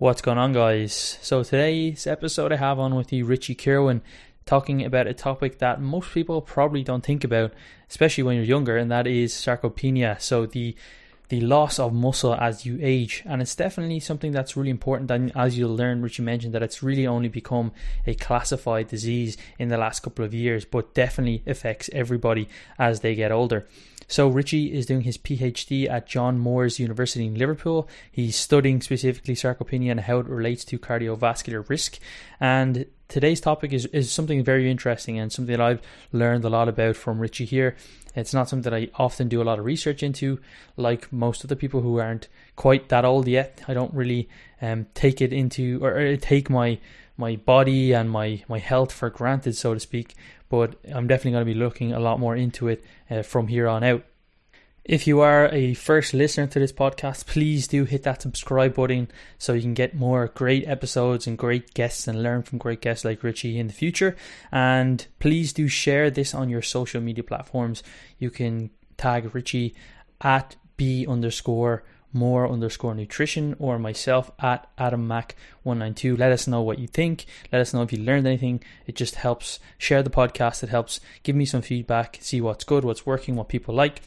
What's going on, guys? So today's episode I have on with you Richie Kirwan, talking about a topic that most people probably don't think about, especially when you're younger, and that is sarcopenia. So the loss of muscle as you age, and it's definitely something that's really important. And as you'll learn, Richie mentioned that it's really only become a classified disease in the last couple of years, but definitely affects everybody as they get older. So Richie is doing his PhD at John Moores University in Liverpool. He's studying specifically sarcopenia and how it relates to cardiovascular risk. And today's topic is something very interesting and something that I've learned a lot about from Richie here. It's not something that I often do a lot of research into, like most of the people who aren't quite that old yet. I don't really take it into or take my body and my health for granted, so to speak, but I'm definitely going to be looking a lot more into it from here on out. If you are a first listener to this podcast, please do hit that subscribe button so you can get more great episodes and great guests and learn from great guests like Richie in the future. And please do share this on your social media platforms. You can tag Richie at be_more_nutrition or myself at AdamAC192. Let us know what you think. Let us know if you learned anything. It just helps share the podcast. It helps give me some feedback, see what's good, what's working, what people like.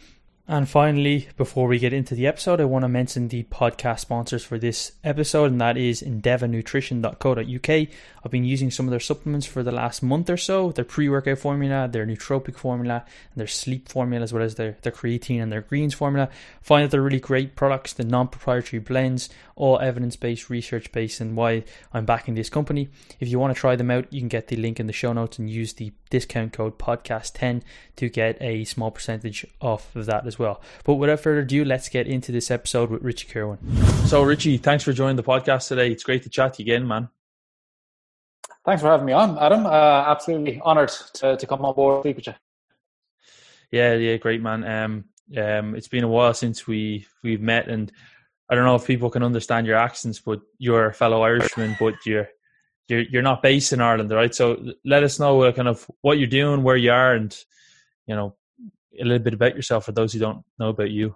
And finally, before we get into the episode, I want to mention the podcast sponsors for this episode, and that is endevanutrition.co.uk. I've been using some of their supplements for the last month or so, their pre-workout formula, their nootropic formula, and their sleep formula, as well as their creatine and their greens formula. I find that they're really great products, the non-proprietary blends, all evidence-based, research-based, and why I'm backing this company. If you want to try them out, you can get the link in the show notes and use the discount code PODCAST10 to get a small percentage off of that as well. But without further ado, let's get into this episode with Richie Kirwan. So Richie, thanks for joining the podcast today. It's great to chat to you again, man. Thanks for having me on, Adam. Absolutely honoured to come on board and speak with you. Yeah, great, man. It's been a while since we've met, and I don't know if people can understand your accents, but you're a fellow Irishman, but you're not based in Ireland, right? So let us know kind of what you're doing, where you are, and you know, a little bit about yourself for those who don't know about you.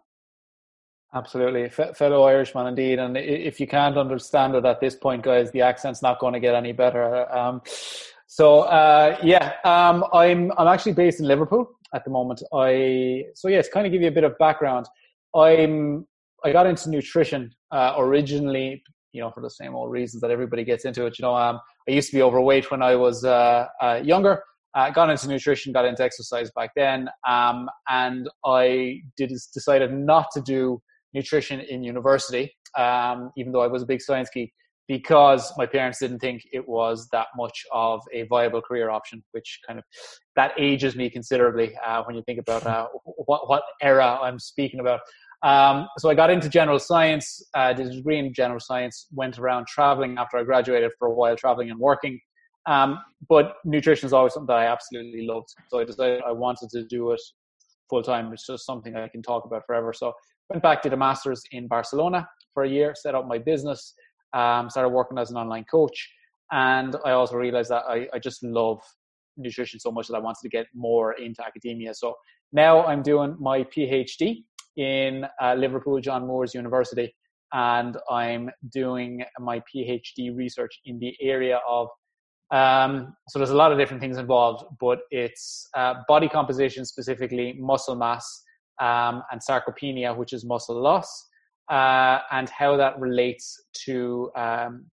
Absolutely. Fellow Irishman indeed. And if you can't understand it at this point, guys, the accent's not going to get any better. I'm actually based in Liverpool at the moment. To kind of give you a bit of background. I got into nutrition originally, you know, for the same old reasons that everybody gets into it. You know, I used to be overweight when I was younger. Got into nutrition, got into exercise back then, and I decided not to do nutrition in university, even though I was a big science geek, because my parents didn't think it was that much of a viable career option, which kind of, that ages me considerably when you think about what era I'm speaking about. So I got into general science, did a degree in general science, went around traveling after I graduated for a while, traveling and working. But nutrition is always something that I absolutely loved. So I decided I wanted to do it full time. It's just something I can talk about forever. So went back, did a master's in Barcelona for a year, set up my business, started working as an online coach. And I also realized that I just love nutrition so much that I wanted to get more into academia. So now I'm doing my PhD in Liverpool, John Moores University. And I'm doing my PhD research in the area of so there's a lot of different things involved, but it's body composition, specifically muscle mass, and sarcopenia, which is muscle loss, and how that relates to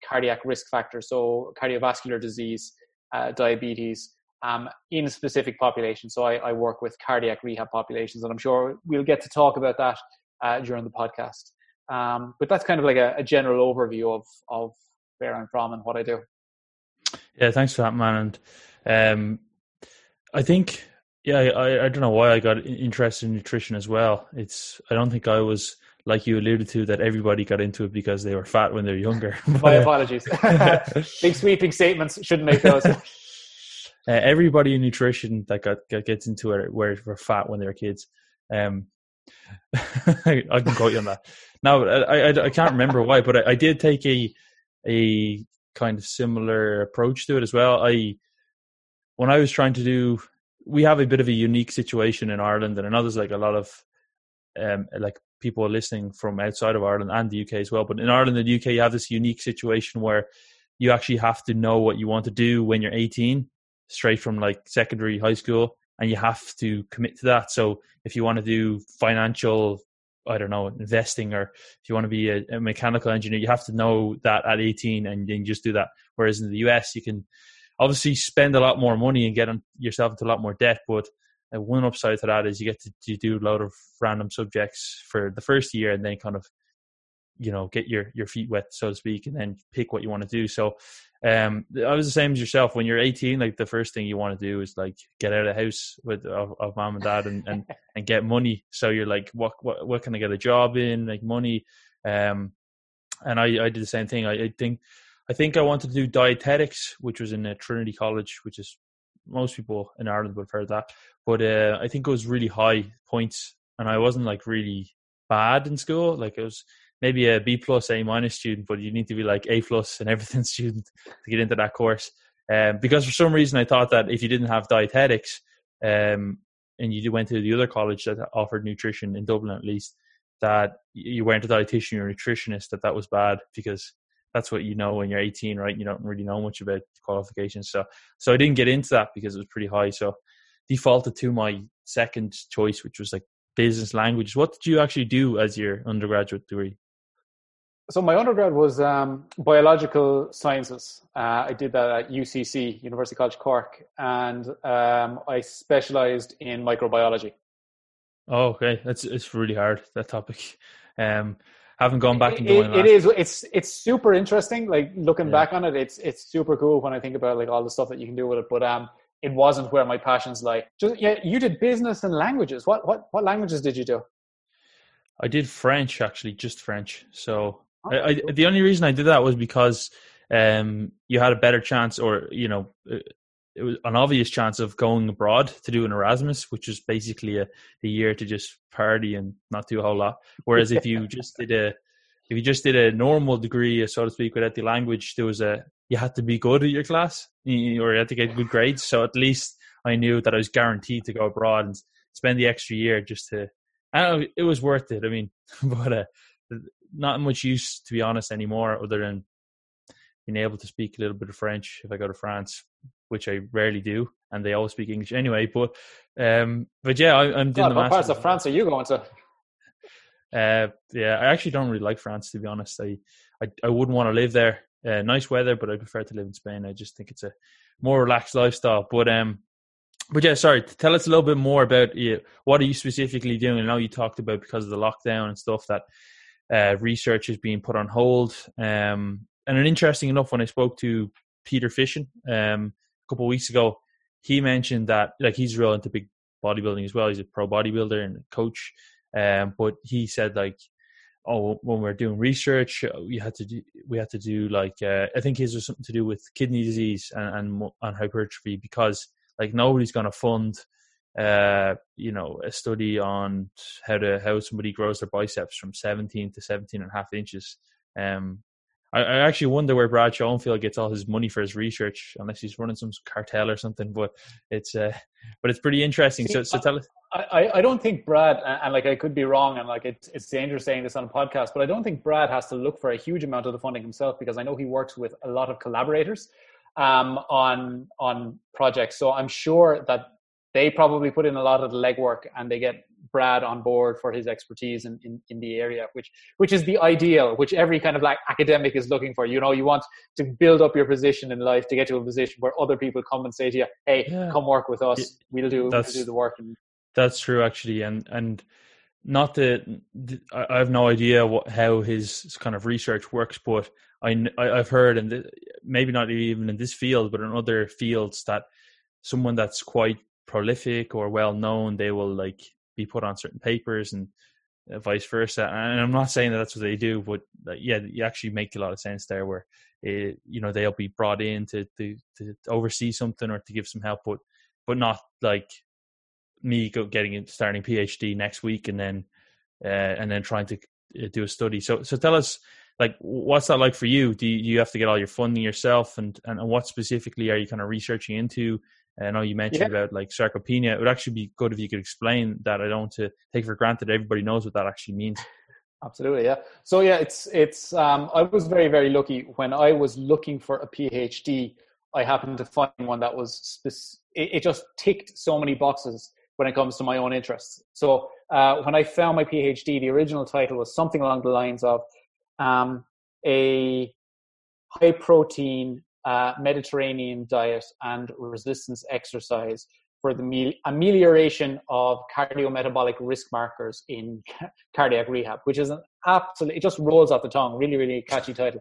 cardiac risk factors, so cardiovascular disease, diabetes, in specific populations. So I work with cardiac rehab populations, and I'm sure we'll get to talk about that during the podcast. But that's kind of like a general overview of where I'm from and what I do. Yeah, thanks for that, man. And I think, I don't know why I got interested in nutrition as well. I don't think I was, like you alluded to, that everybody got into it because they were fat when they were younger. My apologies. Big sweeping statements, shouldn't make those. Everybody in nutrition that gets into it were fat when they were kids. I can quote you on that. No, I can't remember why, but I did take a kind of similar approach to it as well. When I was trying to do, we have a bit of a unique situation in Ireland, and I know there's like a lot of like people are listening from outside of Ireland and the UK as well. But in Ireland and the UK, you have this unique situation where you actually have to know what you want to do when you're 18, straight from like secondary, high school, and you have to commit to that. So if you want to do financial, I don't know, investing, or if you want to be a mechanical engineer, you have to know that at 18 and then just do that. Whereas in the US, you can obviously spend a lot more money and get yourself into a lot more debt. But one upside to that is you get to do a lot of random subjects for the first year and then kind of, you know, get your feet wet, so to speak, and then pick what you want to do. So I was the same as yourself. When you're 18, like the first thing you want to do is like get out of the house of mom and dad and get money. So you're like, what can I get a job in, like money? And I did the same thing. I think I wanted to do dietetics, which was in Trinity College, which is most people in Ireland would have heard that. But I think it was really high points, and I wasn't like really bad in school. Like it was maybe a B+, A- student, but you need to be like A+ and everything student to get into that course. Because for some reason I thought that if you didn't have dietetics and you went to the other college that offered nutrition in Dublin, at least, that you weren't a dietitian or a nutritionist, that was bad, because that's what you know when you're 18, right? You don't really know much about qualifications. So I didn't get into that because it was pretty high. So defaulted to my second choice, which was like business languages. What did you actually do as your undergraduate degree? So my undergrad was biological sciences. I did that at UCC, University College Cork, and I specialised in microbiology. Oh, okay. It's really hard, that topic. Haven't gone back and doing that. It is. It's super interesting. Like looking back on it, it's super cool when I think about like all the stuff that you can do with it. But it wasn't where my passions lie. You did business and languages. What languages did you do? I did French, actually, just French. So I the only reason I did that was because you had a better chance, or you know, it was an obvious chance of going abroad to do an Erasmus, which is basically a year to just party and not do a whole lot. Whereas if you just did a normal degree, so to speak, without the language, you had to be good at your class, or you had to get good grades. So at least I knew that I was guaranteed to go abroad and spend the extra year just to. I don't know, it was worth it. I mean, but not much use, to be honest, anymore, other than being able to speak a little bit of French if I go to France, which I rarely do, and they always speak English anyway. But yeah, I'm doing the master's. What parts of France are you going to? Yeah, I actually don't really like France, to be honest. I wouldn't want to live there. Nice weather, but I prefer to live in Spain. I just think it's a more relaxed lifestyle. But yeah, sorry. Tell us a little bit more about what are you specifically doing? I know you talked about, because of the lockdown and stuff, that research is being put on hold. And an interesting enough, when I spoke to Peter Fishin a couple of weeks ago, he mentioned that like he's real into big bodybuilding as well. He's a pro bodybuilder and a coach, but he said like, oh, when we're doing research, we had to do like I think his was something to do with kidney disease and hypertrophy, because like nobody's going to fund, a study on how somebody grows their biceps from 17 to 17 and a half inches. I actually wonder where Brad Schoenfeld gets all his money for his research, unless he's running some cartel or something. But it's pretty interesting. So tell us. I don't think Brad, and like I could be wrong, and like it's dangerous saying this on a podcast, but I don't think Brad has to look for a huge amount of the funding himself, because I know he works with a lot of collaborators on projects. So I'm sure that they probably put in a lot of the legwork, and they get Brad on board for his expertise in the area, which is the ideal, which every kind of like academic is looking for. You know, you want to build up your position in life to get to a position where other people come and say to you, hey, come work with us. We'll do the work. That's true, actually. And not that I have no idea how his kind of research works, but I've heard, and maybe not even in this field, but in other fields, that someone that's quite prolific or well known, they will like be put on certain papers and vice versa. And I'm not saying that that's what they do, but yeah, you actually make a lot of sense there, where they'll be brought in to oversee something or to give some help, but not like me starting PhD next week and then trying to do a study. So tell us, like, what's that like for you? Do you have to get all your funding yourself, and what specifically are you kind of researching into? I know you mentioned about like sarcopenia. It would actually be good if you could explain that. I don't want to take for granted everybody knows what that actually means. Absolutely, yeah. So yeah, it's I was very, very lucky when I was looking for a PhD. I happened to find one that was it just ticked so many boxes when it comes to my own interests. So when I found my PhD, the original title was something along the lines of a high protein Mediterranean diet and resistance exercise for the amelioration of cardiometabolic risk markers in cardiac rehab, which is an absolute, it just rolls off the tongue, really, really catchy title.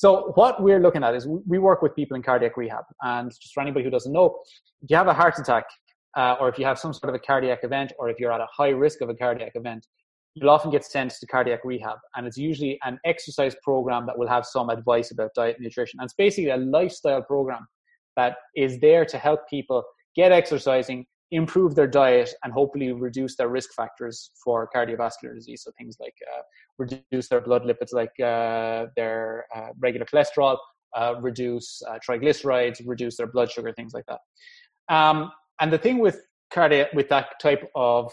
So what we're looking at is we work with people in cardiac rehab, and just for anybody who doesn't know, if you have a heart attack or if you have some sort of a cardiac event, or if you're at a high risk of a cardiac event, you'll often get sent to cardiac rehab, and it's usually an exercise program that will have some advice about diet and nutrition. And it's basically a lifestyle program that is there to help people get exercising, improve their diet, and hopefully reduce their risk factors for cardiovascular disease. So things like reduce their blood lipids, like their regular cholesterol, reduce triglycerides, reduce their blood sugar, things like that. And the thing with that type of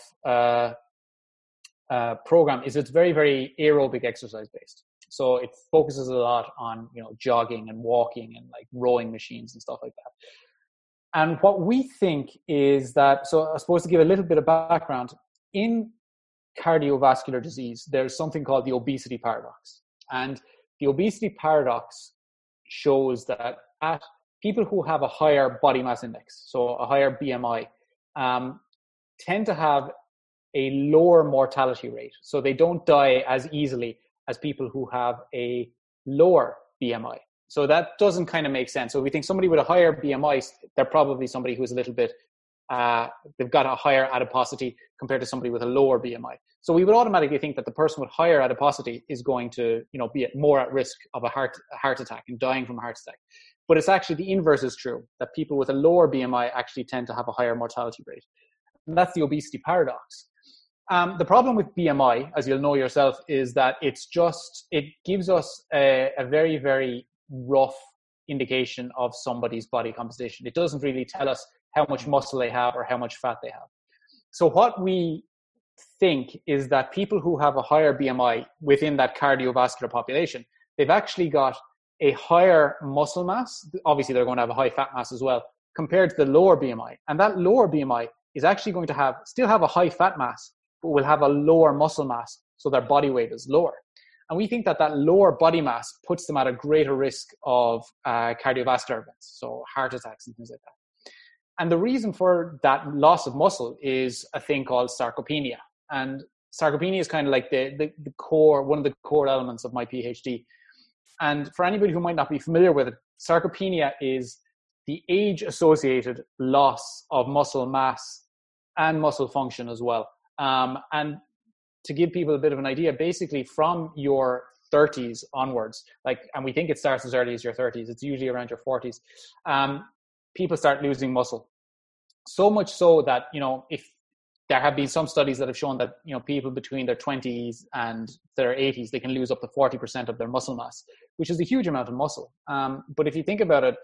program is it's very, very aerobic exercise based. So it focuses a lot on, you know, jogging and walking and like rowing machines and stuff like that. And what we think is that, so I suppose to give a little bit of background, in cardiovascular disease, there's something called the obesity paradox. And the obesity paradox shows that at people who have a higher body mass index, so a higher BMI, tend to have a lower mortality rate. So they don't die as easily as people who have a lower BMI. So that doesn't kind of make sense. So if we think somebody with a higher BMI, they're probably somebody who's a little bit, they've got a higher adiposity compared to somebody with a lower BMI. So we would automatically think that the person with higher adiposity is going to, you know, be more at risk of a heart attack and dying from a heart attack. But it's actually the inverse is true, that people with a lower BMI actually tend to have a higher mortality rate. And that's the obesity paradox. The problem with BMI, as you'll know yourself, is that it gives us a very, very rough indication of somebody's body composition. It doesn't really tell us how much muscle they have or how much fat they have. So what we think is that people who have a higher BMI within that cardiovascular population, they've actually got a higher muscle mass. Obviously, they're going to have a high fat mass as well compared to the lower BMI. And that lower BMI is actually going to still have a high fat mass, will have a lower muscle mass, so their body weight is lower. And we think that that lower body mass puts them at a greater risk of cardiovascular events, so heart attacks and things like that. And the reason for that loss of muscle is a thing called sarcopenia. And sarcopenia is kind of like the core, one of the core elements of my PhD. And for anybody who might not be familiar with it, sarcopenia is the age-associated loss of muscle mass and muscle function as well. And to give people a bit of an idea, basically from your 30s onwards, and we think it starts as early as your 30s, it's usually around your 40s, people start losing muscle. So much so that, you know, if there have been some studies that have shown that, you know, people between their 20s and their 80s, they can lose up to 40% of their muscle mass, which is a huge amount of muscle. But if you think about it,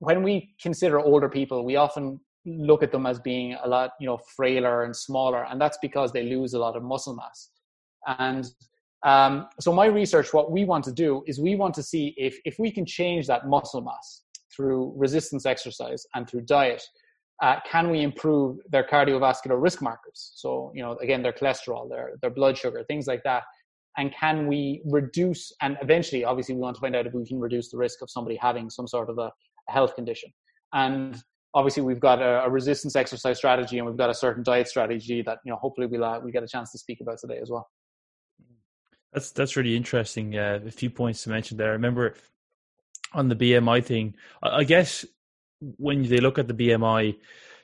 when we consider older people, we often look at them as being a lot, you know, frailer and smaller, and that's because they lose a lot of muscle mass. And so my research, what we want to do is we want to see if we can change that muscle mass through resistance exercise and through diet, can we improve their cardiovascular risk markers? So, you know, again, their cholesterol, their blood sugar, things like that. And can we reduce, and eventually, obviously, we want to find out if we can reduce the risk of somebody having some sort of a health condition. And obviously, we've got a resistance exercise strategy, and we've got a certain diet strategy that, you know, hopefully we'll get a chance to speak about today as well. That's really interesting. A few points to mention there. I remember on the BMI thing, I guess when they look at the BMI,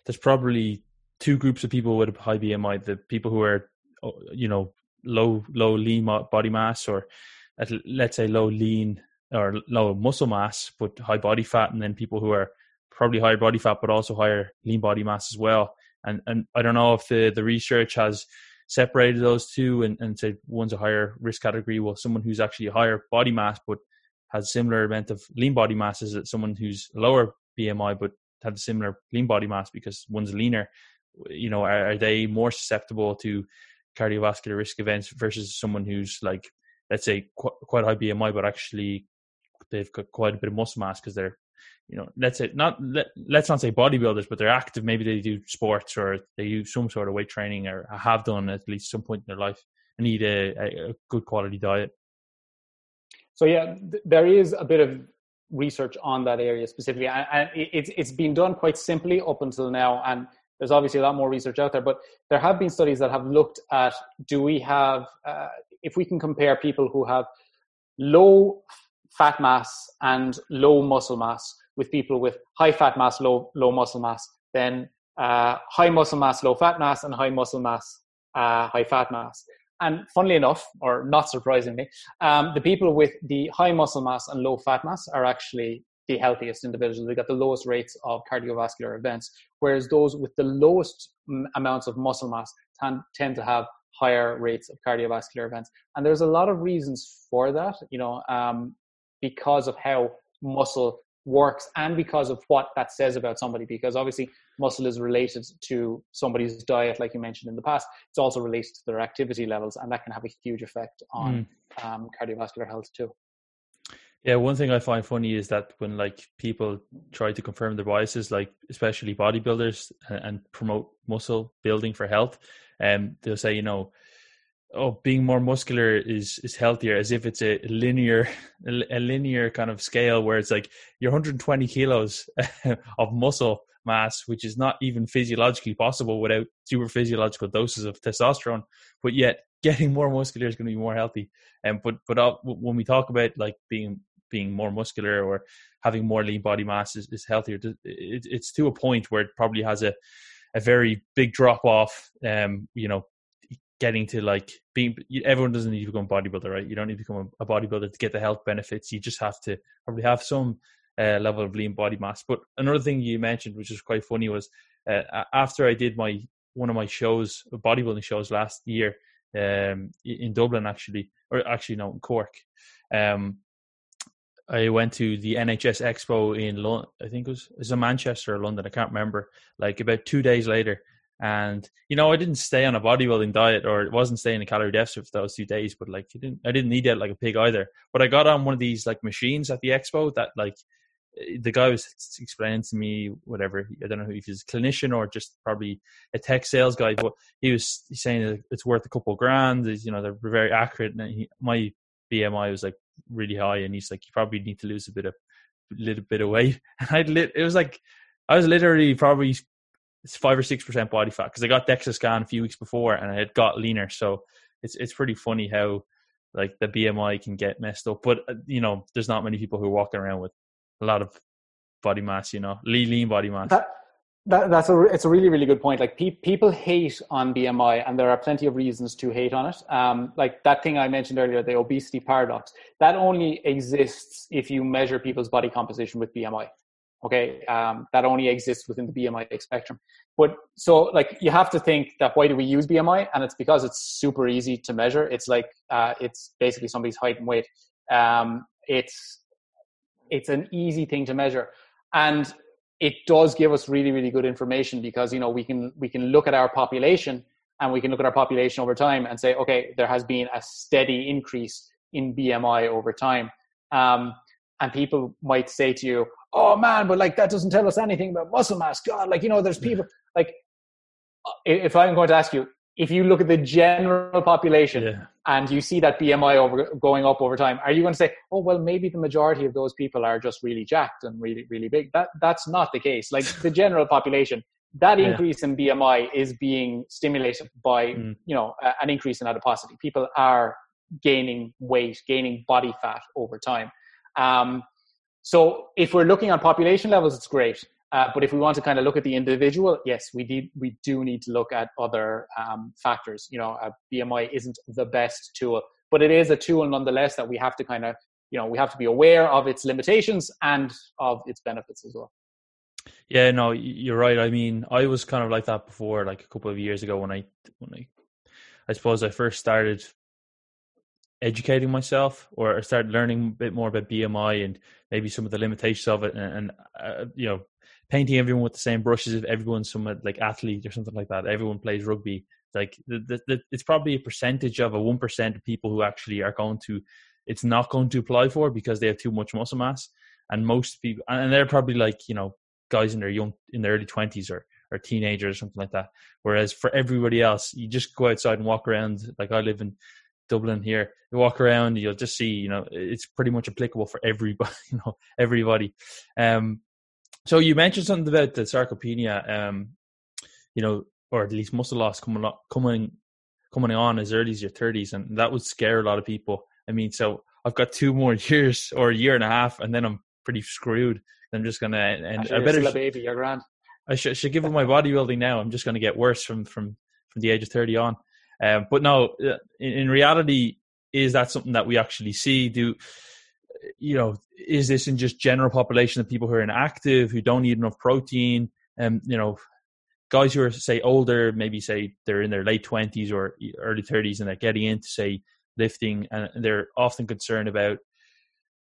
there's probably two groups of people with a high BMI: the people who are, you know, low lean body mass, or let's say low lean or low muscle mass but high body fat, and then people who are probably higher body fat, but also higher lean body mass as well. And I don't know if the research has separated those two and said one's a higher risk category. Well, someone who's actually a higher body mass, but has similar amount of lean body mass as someone who's lower BMI, but have the similar lean body mass because one's leaner, you know, are they more susceptible to cardiovascular risk events versus someone who's like, let's say quite high BMI, but actually they've got quite a bit of muscle mass because they're, you know, let's say let's not say bodybuilders, but they're active. Maybe they do sports or they do some sort of weight training or have done at least some point in their life and eat a good quality diet. So yeah, there is a bit of research on that area specifically, and it's been done quite simply up until now. And there's obviously a lot more research out there, but there have been studies that have looked at, do we have, if we can compare people who have low fat mass and low muscle mass with people with high fat mass, low muscle mass, then high muscle mass, low fat mass, and high muscle mass, high fat mass. And funnily enough, or not surprisingly, the people with the high muscle mass and low fat mass are actually the healthiest individuals. They got the lowest rates of cardiovascular events, whereas those with the lowest amounts of muscle mass tend to have higher rates of cardiovascular events. And there's a lot of reasons for that, you know, because of how muscle works and because of what that says about somebody, because obviously muscle is related to somebody's diet, like you mentioned in the past. It's also related to their activity levels, and that can have a huge effect on cardiovascular health too. Yeah, one thing I find funny is that when like people try to confirm their biases, like especially bodybuilders and promote muscle building for health, they'll say, you know, oh, being more muscular is healthier, as if it's a linear kind of scale where it's like you're 120 kilos of muscle mass, which is not even physiologically possible without super physiological doses of testosterone, but yet getting more muscular is going to be more healthy. And but when we talk about like being more muscular or having more lean body mass is healthier, it's to a point where it probably has a very big drop off, you know, getting to like being, everyone doesn't need to become a bodybuilder, right? You don't need to become a bodybuilder to get the health benefits. You just have to probably have some level of lean body mass. But another thing you mentioned, which was quite funny, was after I did one of my shows, bodybuilding shows last year, in Dublin in Cork, I went to the NHS Expo in London, I think it was in Manchester or London, I can't remember, like about 2 days later. And, you know, I didn't stay on a bodybuilding diet, or it wasn't staying in a calorie deficit for those 2 days, but like I didn't need that like a pig either. But I got on one of these like machines at the expo that like the guy was explaining to me, whatever, I don't know if he's a clinician or just probably a tech sales guy, but he's saying that it's worth a couple grand, you know, they're very accurate. And my BMI was like really high, and he's like, you probably need to lose a little bit of weight. And I was literally probably 5 or 6% body fat because I got DEXA scan a few weeks before and I had got leaner. So it's pretty funny how like the BMI can get messed up. But you know, there's not many people who are walking around with a lot of body mass, you know, lean body mass. That's a really, really good point. Like people hate on BMI, and there are plenty of reasons to hate on it. Like that thing I mentioned earlier, the obesity paradox, that only exists if you measure people's body composition with BMI. Okay, that only exists within the BMI spectrum. But so like you have to think that, why do we use BMI? And it's because it's super easy to measure. It's like it's basically somebody's height and weight. It's an easy thing to measure, and it does give us really, really good information, because you know we can look at our population, and we can look at our population over time and say, okay, there has been a steady increase in BMI over time. And people might say to you, oh man, but like that doesn't tell us anything about muscle mass. God, like, you know, there's people like, if I'm going to ask you, if you look at the general population and you see that BMI going up over time, are you going to say, oh, well, maybe the majority of those people are just really jacked and really, really big? That's not the case. Like the general population, that increase in BMI is being stimulated by, you know, an increase in adiposity. People are gaining weight, gaining body fat over time. So if we're looking on population levels, it's great. But if we want to kind of look at the individual, yes, we do need to look at other factors. You know, BMI isn't the best tool, but it is a tool nonetheless that we have to kind of, you know, we have to be aware of its limitations and of its benefits as well. Yeah, no, you're right. I mean, I was kind of like that before, like a couple of years ago when I suppose I first started educating myself, or start learning a bit more about BMI and maybe some of the limitations of it, and you know, painting everyone with the same brushes if everyone's some like athlete or something like that. Everyone plays rugby. Like it's probably a percentage of a 1% of people who actually are going to, it's not going to apply for because they have too much muscle mass. And most people, and they're probably like, you know, guys in their early 20s or teenagers or something like that. Whereas for everybody else, you just go outside and walk around. Like I live in Dublin here, you walk around, you'll just see, you know, it's pretty much applicable for everybody, you know, everybody. So you mentioned something about the sarcopenia, you know, or at least muscle loss coming on as early as your 30s. And that would scare a lot of people. I mean, so I've got 2 more years or a year and a half, and then I'm pretty screwed. I'm just going to end. I better, baby, you're grand. I should give up my bodybuilding now. I'm just going to get worse from the age of 30 on. But no, in reality, is that something that we actually see? Do you know? Is this in just general population of people who are inactive, who don't eat enough protein, and you know, guys who are say older, maybe say they're in their late 20s or early 30s, and they're getting into say lifting, and they're often concerned about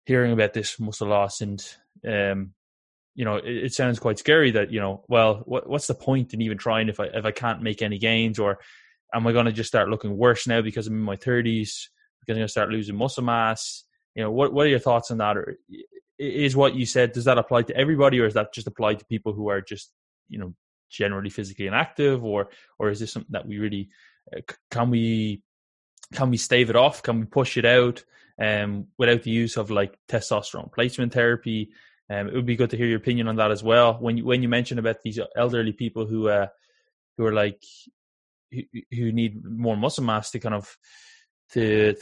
hearing about this muscle loss, and you know, it sounds quite scary that, you know, well, what's the point in even trying if I can't make any gains, or am I going to just start looking worse now because I'm in my 30s? Because I'm going to start losing muscle mass. You know, what are your thoughts on that? Or is what you said, does that apply to everybody, or is that just applied to people who are just, you know, generally physically inactive, or is this something that we really can we stave it off? Can we push it out without the use of like testosterone replacement therapy? It would be good to hear your opinion on that as well. When you mention about these elderly people who are like, who need more muscle mass to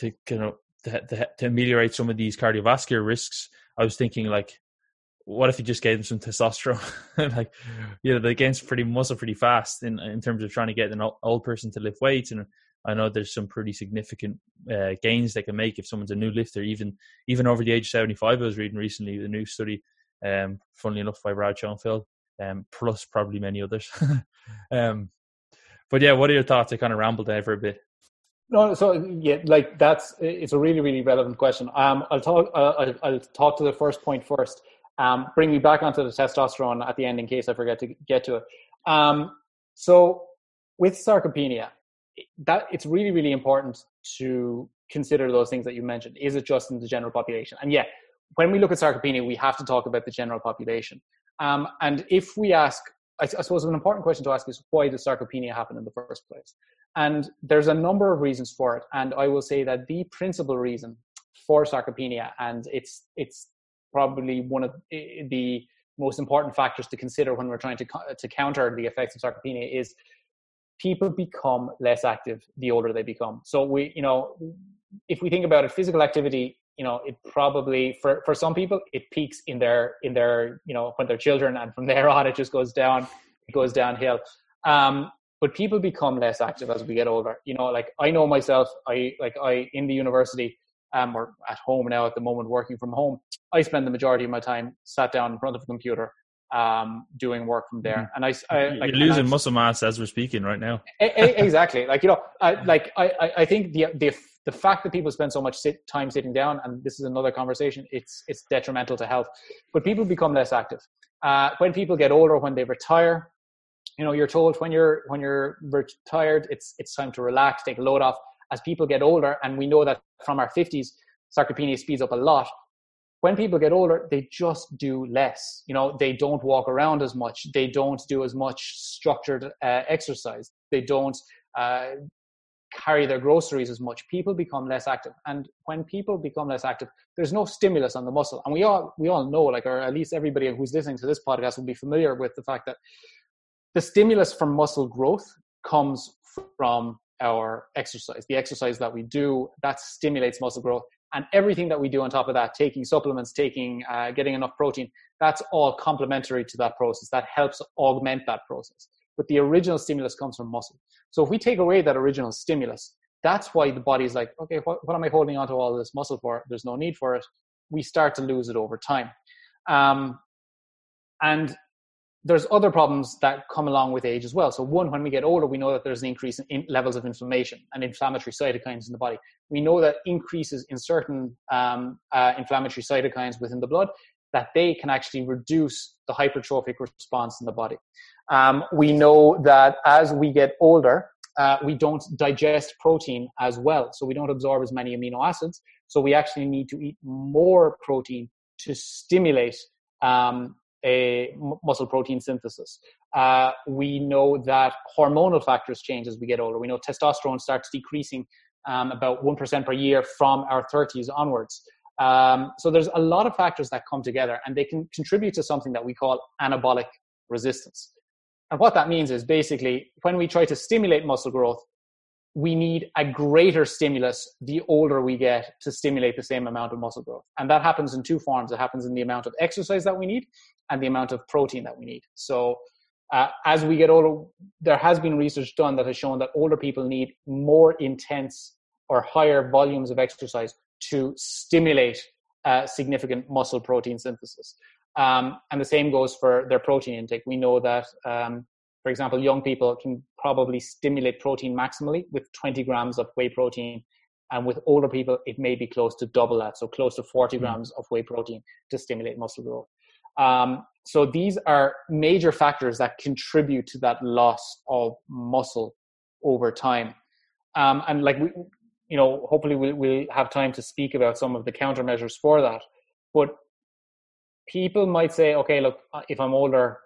ameliorate some of these cardiovascular risks, I was thinking like, what if you just gave them some testosterone? Like, you know, they gain pretty muscle pretty fast in terms of trying to get an old person to lift weights. And I know there's some pretty significant gains they can make if someone's a new lifter, even over the age of 75. I was reading recently the new study, funnily enough, by Brad Schoenfeld, plus probably many others. But yeah, what are your thoughts? I kind of rambled there for a bit. No, so yeah, like it's a really, really relevant question. I'll talk to the first point first. Bring me back onto the testosterone at the end in case I forget to get to it. So with sarcopenia, that it's really, really important to consider those things that you mentioned. Is it just in the general population? And yeah, when we look at sarcopenia, we have to talk about the general population. And if we ask, I suppose an important question to ask is, why does sarcopenia happen in the first place? And there's a number of reasons for it. And I will say that the principal reason for sarcopenia, and it's probably one of the most important factors to consider when we're trying to counter the effects of sarcopenia, is people become less active the older they become. So we, you know, if we think about it, physical activity, you know, it probably for some people it peaks in their you know, when they're children, and from there on it goes downhill. But people become less active as we get older. You know, like I know myself, I in the university, or at home now at the moment, working from home, I spend the majority of my time sat down in front of a computer, doing work from there. And you're losing muscle mass as we're speaking right now. Exactly. Like, you know, I think the fact that people spend so much time sitting down, and this is another conversation, it's detrimental to health, but people become less active. When people get older, when they retire, you know, you're told when you're retired, it's time to relax, take a load off. As people get older, and we know that from our 50s, sarcopenia speeds up a lot. When people get older, they just do less. You know, they don't walk around as much. They don't do as much structured exercise. They don't carry their groceries as much. People become less active, and when people become less active, there's no stimulus on the muscle. And we all know, like, or at least everybody who's listening to this podcast will be familiar with the fact that the stimulus for muscle growth comes from our exercise. The exercise that we do, that stimulates muscle growth, and everything that we do on top of that, taking supplements, getting enough protein, that's all complementary to that process. That helps augment that process. But the original stimulus comes from muscle. So if we take away that original stimulus, that's why the body's like, okay, what am I holding onto all this muscle for? There's no need for it. We start to lose it over time. And there's other problems that come along with age as well. So one, when we get older, we know that there's an increase in levels of inflammation and inflammatory cytokines in the body. We know that increases in certain inflammatory cytokines within the blood that they can actually reduce the hypertrophic response in the body. We know that as we get older, we don't digest protein as well. So we don't absorb as many amino acids. So we actually need to eat more protein to stimulate a muscle protein synthesis. We know that hormonal factors change as we get older. We know testosterone starts decreasing about 1% per year from our 30s onwards. So there's a lot of factors that come together, and they can contribute to something that we call anabolic resistance. And what that means is basically when we try to stimulate muscle growth, we need a greater stimulus the older we get to stimulate the same amount of muscle growth. And that happens in two forms. It happens in the amount of exercise that we need and the amount of protein that we need. So as we get older, there has been research done that has shown that older people need more intense or higher volumes of exercise to stimulate significant muscle protein synthesis. And the same goes for their protein intake. We know that, for example, young people can probably stimulate protein maximally with 20 grams of whey protein. And with older people, it may be close to double that. So close to 40 grams of whey protein to stimulate muscle growth. So these are major factors that contribute to that loss of muscle over time. And like, you know, hopefully we'll have time to speak about some of the countermeasures for that. But people might say, okay, look, if I'm older,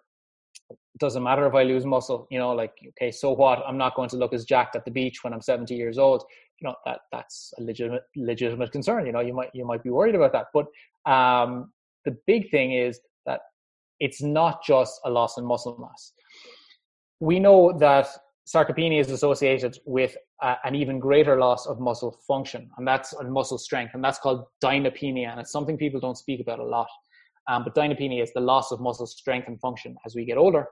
it doesn't matter if I lose muscle, you know, like, okay, so what? I'm not going to look as jacked at the beach when I'm 70 years old. You know, that's a legitimate concern. You know, you might be worried about that. But the big thing is that it's not just a loss in muscle mass. We know that sarcopenia is associated with an even greater loss of muscle function, and that's on muscle strength, and that's called dynapenia, and it's something people don't speak about a lot. But dynapenia is the loss of muscle strength and function as we get older,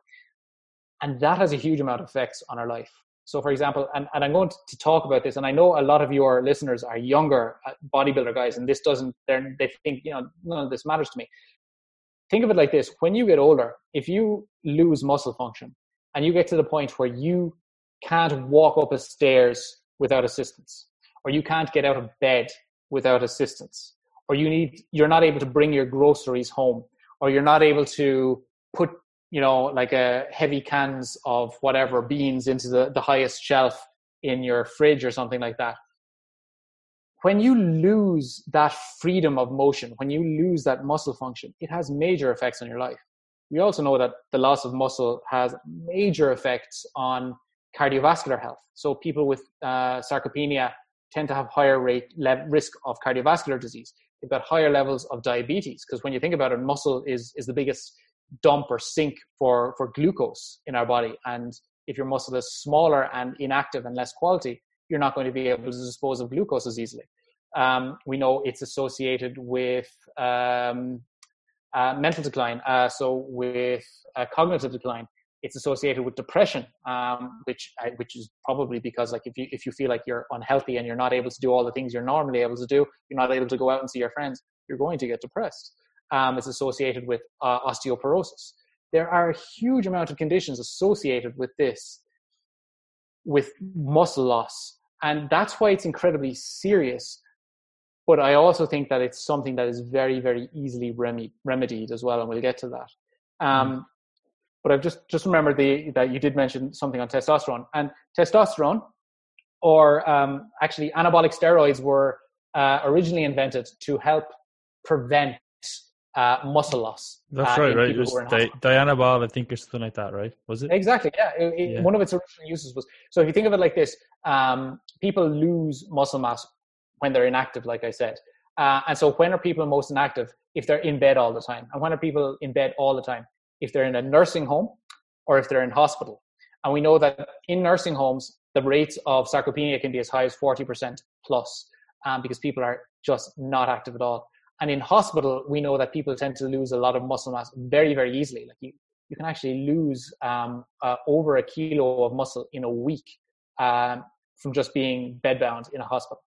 and that has a huge amount of effects on our life. So, for example, and I'm going to talk about this, and I know a lot of your listeners are younger bodybuilder guys, and this they think, you know, none of this matters to me. Think of it like this: when you get older, if you lose muscle function and you get to the point where you can't walk up a stairs without assistance, or you can't get out of bed without assistance, or you're not able to bring your groceries home, or you're not able to put, you know, like a heavy cans of whatever beans into the highest shelf in your fridge or something like that. When you lose that freedom of motion, when you lose that muscle function, it has major effects on your life. We also know that the loss of muscle has major effects on cardiovascular health. So people with sarcopenia tend to have higher risk of cardiovascular disease. They've got higher levels of diabetes, because when you think about it, muscle is the biggest dump or sink for glucose in our body. And if your muscle is smaller and inactive and less quality, you're not going to be able to dispose of glucose as easily. We know it's associated with mental decline. So with cognitive decline, it's associated with depression, which is probably because, like, if you feel like you're unhealthy and you're not able to do all the things you're normally able to do, you're not able to go out and see your friends, you're going to get depressed. It's associated with osteoporosis. There are a huge amount of conditions associated with this, with muscle loss. And that's why it's incredibly serious. But I also think that it's something that is very, very easily remedied as well. And we'll get to that. But I've just remembered that you did mention something on testosterone. And testosterone, or actually anabolic steroids, were originally invented to help prevent muscle loss. That's right. It was Dianabol, I think, or something like that, right? Was it? Exactly, yeah. Yeah. One of its original uses was, so if you think of it like this, people lose muscle mass when they're inactive, like I said. And so when are people most inactive? If they're in bed all the time. And when are people in bed all the time? If they're in a nursing home or if they're in hospital. And we know that in nursing homes, the rates of sarcopenia can be as high as 40% plus because people are just not active at all. And in hospital, we know that people tend to lose a lot of muscle mass very, very easily. Like you can actually lose over a kilo of muscle in a week from just being bedbound in a hospital.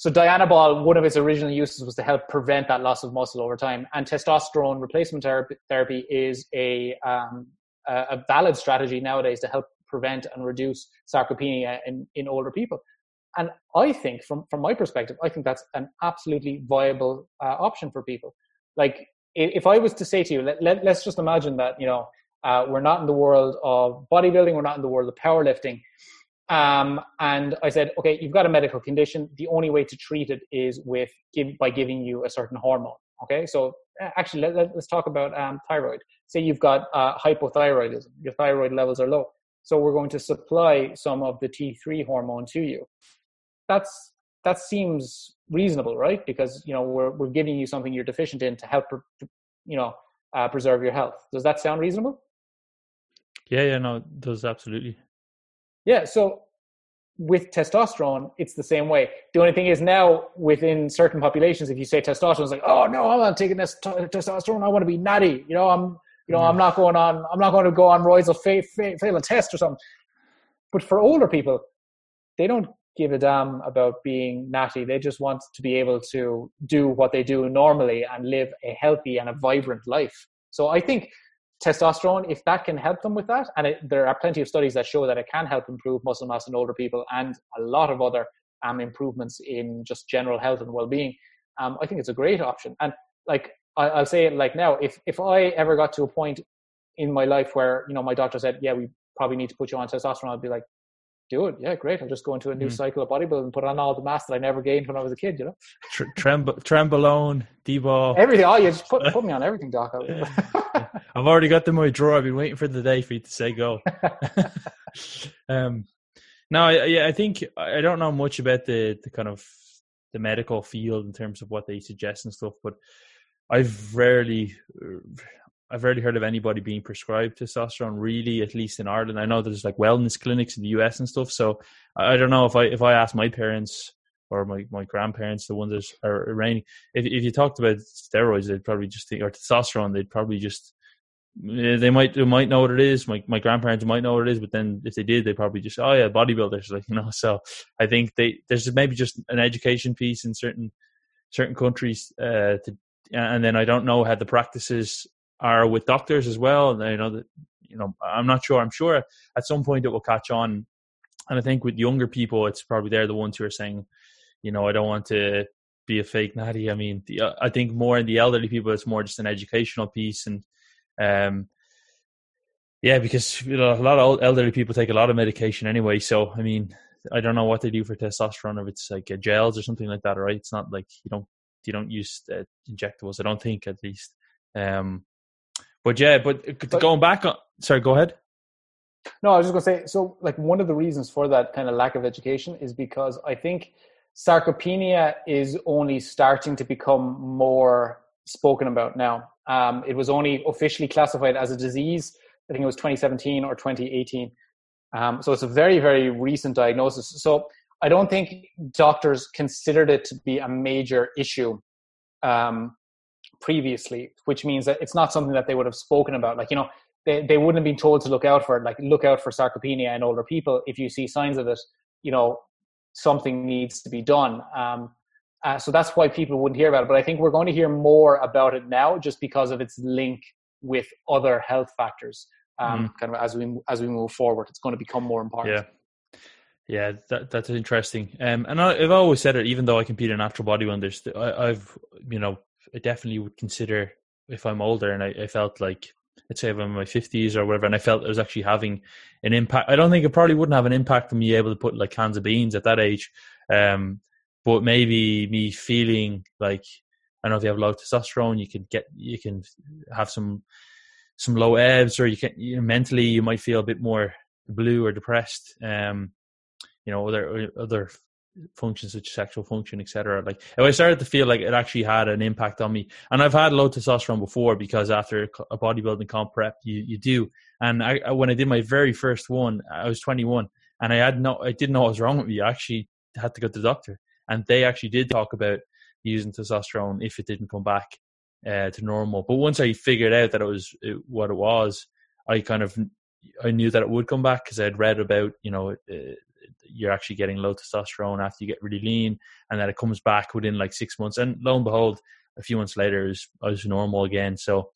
So Dianabol, one of its original uses was to help prevent that loss of muscle over time. And testosterone replacement therapy is a valid strategy nowadays to help prevent and reduce sarcopenia in older people. And I think, from my perspective, I think that's an absolutely viable option for people. Like, if I was to say to you, let's just imagine that, you know, we're not in the world of bodybuilding, we're not in the world of powerlifting. And I said, okay, you've got a medical condition. The only way to treat it is by giving you a certain hormone. Okay, so actually, let's talk about thyroid. Say you've got hypothyroidism, your thyroid levels are low. So we're going to supply some of the T3 hormone to you. That seems reasonable, right? Because, you know, we're giving you something you're deficient in to help, you know, preserve your health. Does that sound reasonable? Yeah, no, it does, absolutely. Yeah, so with testosterone, it's the same way. The only thing is now, within certain populations, if you say testosterone, it's like, oh no, I'm not taking this testosterone. I want to be natty. You know, I'm not going to go on roids or fail a test or something. But for older people, they don't give a damn about being natty. They just want to be able to do what they do normally and live a healthy and a vibrant life. So I think testosterone, if that can help them with that, and there are plenty of studies that show that it can help improve muscle mass in older people and a lot of other improvements in just general health and well-being, I think it's a great option. And like I'll say it like now, if I ever got to a point in my life where, you know, my doctor said, yeah, we probably need to put you on testosterone, I'd be like, do it. Yeah, great. I'll just go into a new cycle of bodybuilding and put on all the mass that I never gained when I was a kid, you know? Trenbolone, D-ball. Everything. Oh, you just put me on everything, Doc. I've already got them in my drawer. I've been waiting for the day for you to say go. I think, I don't know much about the kind of the medical field in terms of what they suggest and stuff, but I've rarely heard of anybody being prescribed testosterone, really, at least in Ireland. I know there's like wellness clinics in the US and stuff. So I don't know, if I ask my parents or my grandparents, the ones that are reigning, if you talked about steroids, they'd probably just think, or testosterone, they'd probably just, they might know what it is. My grandparents might know what it is, but then if they did, they probably just, oh yeah, bodybuilders, like, you know. So I think there's maybe just an education piece in certain countries, and then I don't know how the practices are with doctors as well. And I know that, you know, I'm not sure. I'm sure at some point it will catch on. And I think with younger people, it's probably they're the ones who are saying, you know, I don't want to be a fake natty. I mean, I think more in the elderly people, it's more just an educational piece. And yeah, because, you know, a lot of elderly people take a lot of medication anyway. So, I mean, I don't know what they do for testosterone, if it's like gels or something like that, right? It's not like you don't use injectables, I don't think, at least. But going back on, sorry, go ahead. No, I was just going to say, so like one of the reasons for that kind of lack of education is because I think sarcopenia is only starting to become more spoken about now. It was only officially classified as a disease, I think it was 2017 or 2018. So it's a very, very recent diagnosis. So I don't think doctors considered it to be a major issue previously, which means that it's not something that they would have spoken about. Like, you know, they wouldn't have been told to look out for it, like look out for sarcopenia in older people. If you see signs of it, you know, something needs to be done. So that's why people wouldn't hear about it. But I think we're going to hear more about it now just because of its link with other health factors. Kind of as we move forward, it's going to become more important. Yeah, that's interesting. And I've always said it, even though I compete in natural bodybuilding, I definitely would consider if I'm older and I felt like, let's say I'm in my 50s or whatever, and I felt I was actually having an impact. I don't think it probably wouldn't have an impact on me able to put like cans of beans at that age. But maybe me feeling like, I don't know, if you have low testosterone, you can have some low ebbs, or mentally you might feel a bit more blue or depressed. You know, other functions such as sexual function, etc. Like, if I started to feel like it actually had an impact on me, and I've had low testosterone before, because after a bodybuilding comp prep, you do. And I when I did my very first one, I was 21, and I didn't know what was wrong with me. I actually had to go to the doctor, and they actually did talk about using testosterone if it didn't come back to normal. But once I figured out that what it was, I knew that it would come back, because I'd read about, you know, you're actually getting low testosterone after you get really lean, and that it comes back within like 6 months. And lo and behold, a few months later, I was normal again. So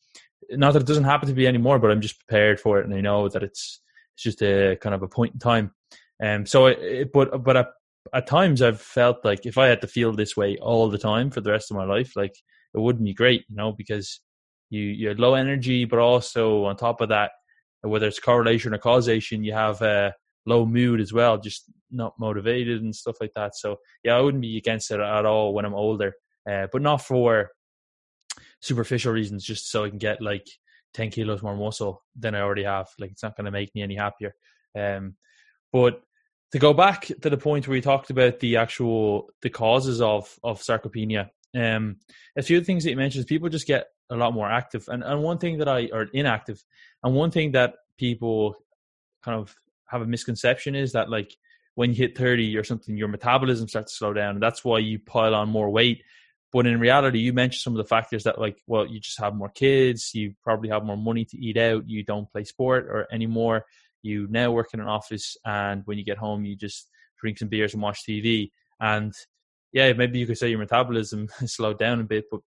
not that it doesn't happen to me anymore, but I'm just prepared for it. And I know that it's just a kind of a point in time. But at times I've felt like if I had to feel this way all the time for the rest of my life, like it wouldn't be great, you know, because you're low energy, but also on top of that, whether it's correlation or causation, you have low mood as well, just not motivated and stuff like that. So yeah, I wouldn't be against it at all when I'm older, but not for superficial reasons, just so I can get like 10 kilos more muscle than I already have. Like, it's not going to make me any happier. But to go back to the point where we talked about the causes of sarcopenia, a few things that you mentioned is people just get a lot more active, and one thing that or inactive. And one thing that people kind of have a misconception is that, like, when you hit 30 or something, your metabolism starts to slow down, and that's why you pile on more weight. But in reality, you mentioned some of the factors that, like, well, you just have more kids, you probably have more money to eat out, you don't play sport or anymore, you now work in an office, and when you get home, you just drink some beers and watch TV. And yeah, maybe you could say your metabolism slowed down a bit, but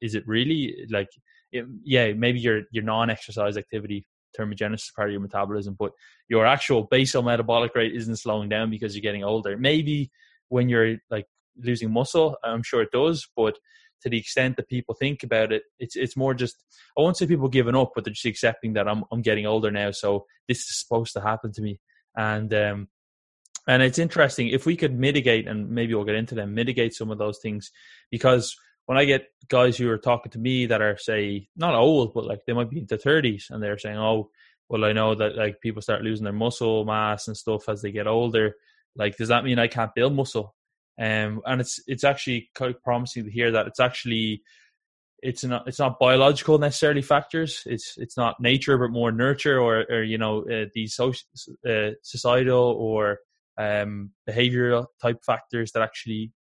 is it really? Like, maybe your non-exercise activity, thermogenesis, part of your metabolism, but your actual basal metabolic rate isn't slowing down because you're getting older. Maybe when you're, like, losing muscle, I'm sure it does, but to the extent that people think about it, it's more just, I won't say people giving up, but they're just accepting that I'm getting older now, so this is supposed to happen to me. And it's interesting if we could mitigate, and maybe we'll get into them, mitigate some of those things, because when I get guys who are talking to me that are, say, not old, but like they might be in their 30s, and they're saying, oh, well, I know that, like, people start losing their muscle mass and stuff as they get older. Like, does that mean I can't build muscle? And it's actually quite promising to hear that it's actually, it's not biological necessarily factors. It's not nature, but more nurture or these societal or behavioral type factors that actually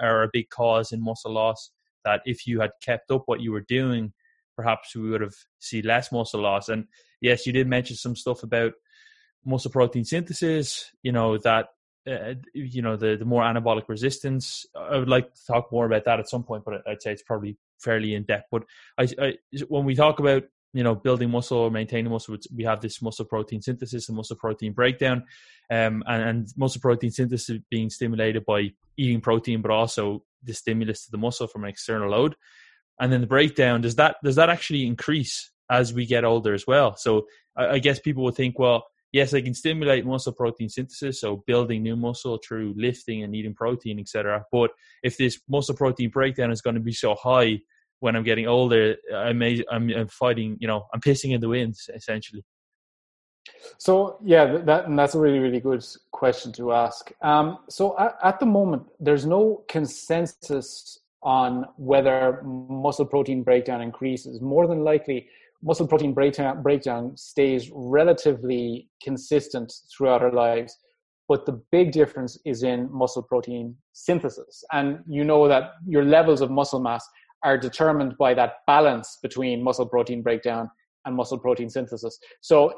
are a big cause in muscle loss. That if you had kept up what you were doing, perhaps we would have seen less muscle loss. And yes, you did mention some stuff about muscle protein synthesis, that the more anabolic resistance. I would like to talk more about that at some point, but I'd say it's probably fairly in depth. But when we talk about building muscle or maintaining muscle, we have this muscle protein synthesis and muscle protein breakdown, and muscle protein synthesis being stimulated by eating protein, but also the stimulus to the muscle from an external load. And then the breakdown, does that actually increase as we get older as well? So I guess people would think, well, yes, I can stimulate muscle protein synthesis, so building new muscle through lifting and eating protein, etc. But if this muscle protein breakdown is going to be so high when I'm getting older, I'm fighting, I'm pissing in the wind, essentially. So yeah, that's a really, really good question to ask. So at the moment, there's no consensus on whether muscle protein breakdown increases. More than likely, muscle protein breakdown stays relatively consistent throughout our lives, but the big difference is in muscle protein synthesis. And you know that your levels of muscle mass are determined by that balance between muscle protein breakdown and muscle protein synthesis. So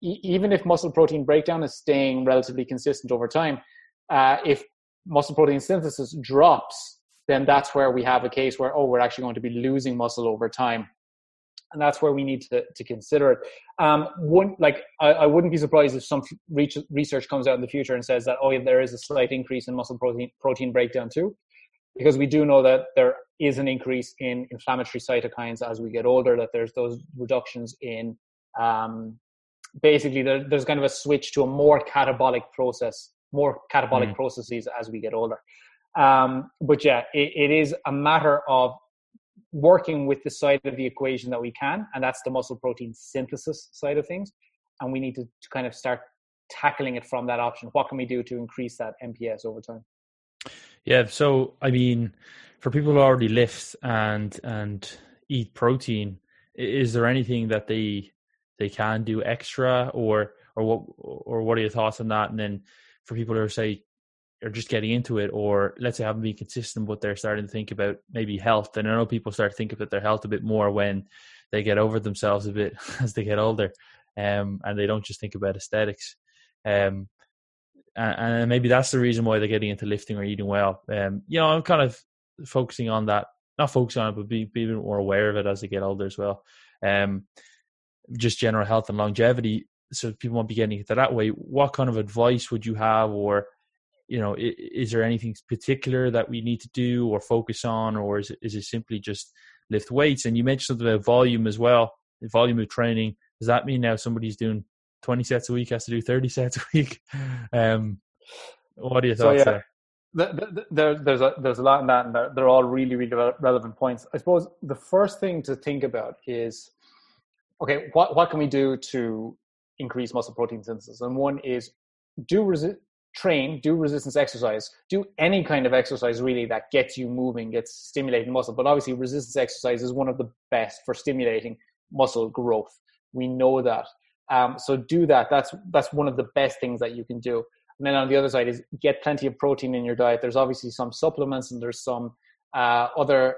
even if muscle protein breakdown is staying relatively consistent over time, if muscle protein synthesis drops, then that's where we have a case where, we're actually going to be losing muscle over time. And that's where we need to consider it. I wouldn't be surprised if some research comes out in the future and says that, there is a slight increase in muscle protein breakdown too, because we do know that there is an increase in inflammatory cytokines as we get older, that there's those reductions in, basically there's kind of a switch to a more catabolic processes as we get older. But yeah, it is a matter of working with the side of the equation that we can, and that's the muscle protein synthesis side of things, and we need to kind of start tackling it from that option. What can we do to increase that MPS over time? Yeah, so I mean, for people who already lift and eat protein, is there anything that they can do extra, or what are your thoughts on that? And then for people who are just getting into it, or let's say haven't been consistent, but they're starting to think about maybe health. And I know people start thinking about their health a bit more when they get over themselves a bit as they get older, and they don't just think about aesthetics. And maybe that's the reason why they're getting into lifting or eating well. I'm kind of focusing on that, not focusing on it, but being more aware of it as they get older as well. Just general health and longevity. So people won't be getting into that way. What kind of advice would you have, or is there anything particular that we need to do or focus on, or is it simply just lift weights. And you mentioned something about volume as well, the volume of training. Does that mean now somebody's doing 20 sets a week has to do 30 sets a week? What are your thoughts there? There's a lot in that, and they're all really, really relevant points. I suppose the first thing to think about is, okay, what can we do to increase muscle protein synthesis? And one is do resistance exercise, do any kind of exercise really that gets you moving, gets stimulating muscle. But obviously resistance exercise is one of the best for stimulating muscle growth. We know that. So do that. That's one of the best things that you can do. And then on the other side is get plenty of protein in your diet. There's obviously some supplements and there's some other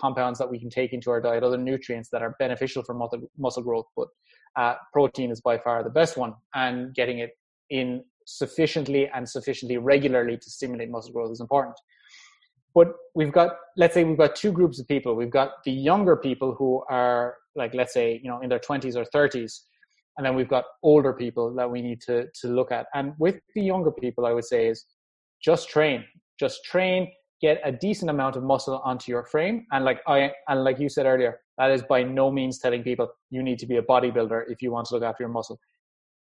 compounds that we can take into our diet, other nutrients that are beneficial for muscle growth. But protein is by far the best one, and getting it in sufficiently regularly to stimulate muscle growth is important. But let's say we've got two groups of people. We've got the younger people who are like, let's say, in their 20s or 30s. And then we've got older people that we need to look at. And with the younger people, I would say is just train, get a decent amount of muscle onto your frame. And like you said earlier, that is by no means telling people you need to be a bodybuilder if you want to look after your muscle.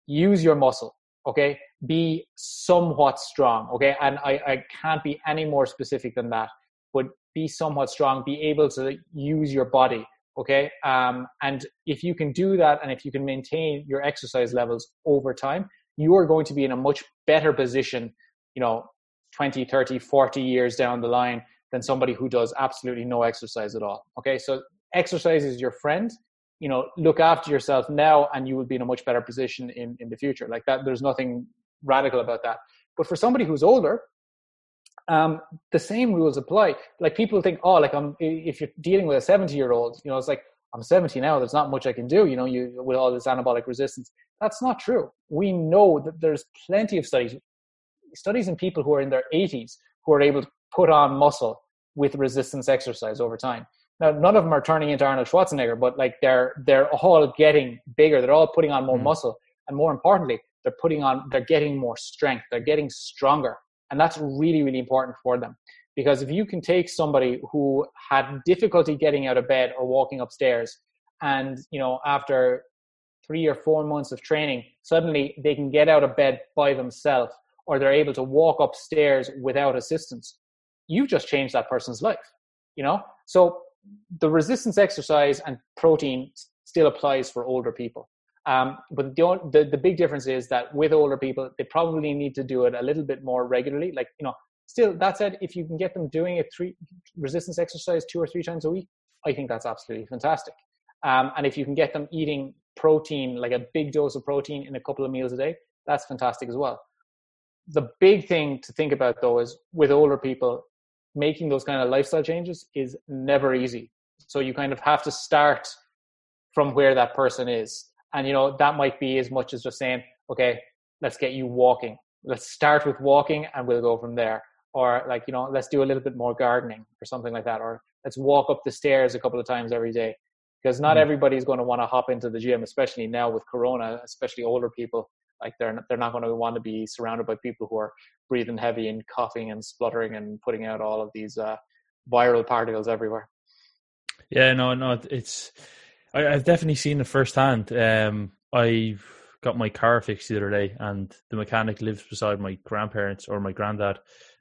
Use your muscle, okay? Be somewhat strong, okay? And I can't be any more specific than that, but be somewhat strong, be able to use your body. Okay. And if you can do that, and if you can maintain your exercise levels over time, you are going to be in a much better position, 20, 30, 40 years down the line than somebody who does absolutely no exercise at all. Okay. So exercise is your friend, look after yourself now, and you will be in a much better position in the future. Like that, there's nothing radical about that. But for somebody who's older, the same rules apply. Like people think, if you're dealing with a 70-year-old, it's like, I'm 70 now, there's not much I can do, with all this anabolic resistance. That's not true. We know that there's plenty of studies in people who are in their 80s, who are able to put on muscle with resistance exercise over time. Now, none of them are turning into Arnold Schwarzenegger, but like they're all getting bigger. They're all putting on more muscle. And more importantly, they're getting more strength. They're getting stronger. And that's really, really important for them. Because if you can take somebody who had difficulty getting out of bed or walking upstairs, and, after 3 or 4 months of training, suddenly they can get out of bed by themselves, or they're able to walk upstairs without assistance, you've just changed that person's life, So the resistance exercise and protein still applies for older people. But the big difference is that with older people, they probably need to do it a little bit more regularly. Like, still, that said, if you can get them doing a resistance exercise 2 or 3 times a week, I think that's absolutely fantastic. And if you can get them eating protein, like a big dose of protein in a couple of meals a day, that's fantastic as well. The big thing to think about, though, is with older people, making those kind of lifestyle changes is never easy. So you kind of have to start from where that person is. And, that might be as much as just saying, okay, let's get you walking. Let's start with walking and we'll go from there. Or like, let's do a little bit more gardening or something like that. Or let's walk up the stairs a couple of times every day. Because not everybody's going to want to hop into the gym, especially now with Corona, especially older people. Like they're not going to want to be surrounded by people who are breathing heavy and coughing and spluttering and putting out all of these viral particles everywhere. Yeah, no, it's... I've definitely seen it firsthand. I got my car fixed the other day, and the mechanic lives beside my grandparents or my granddad.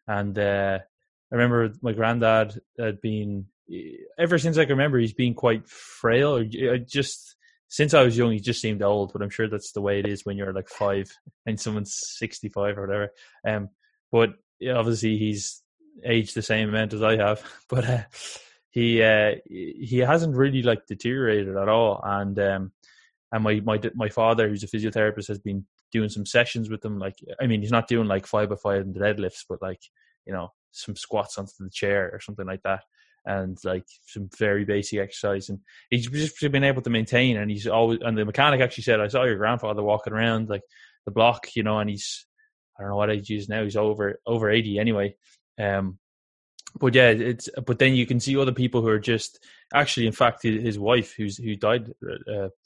And I remember my granddad had been, ever since I can remember, he's been quite frail. Just since I was young, he just seemed old, but I'm sure that's the way it is when you're like 5 and someone's 65 or whatever. But obviously he's aged the same amount as I have. But he hasn't really like deteriorated at all, and my father, who's a physiotherapist, has been doing some sessions with him. Like, I mean, he's not doing like 5x5 and deadlifts, but like some squats onto the chair or something like that, and like some very basic exercise. And he's just been able to maintain. And he's always. And the mechanic actually said, "I saw your grandfather walking around like the block, and he's, I don't know what age he is now. He's over 80 anyway." But yeah, but then you can see other people who are just actually, in fact, his wife, who died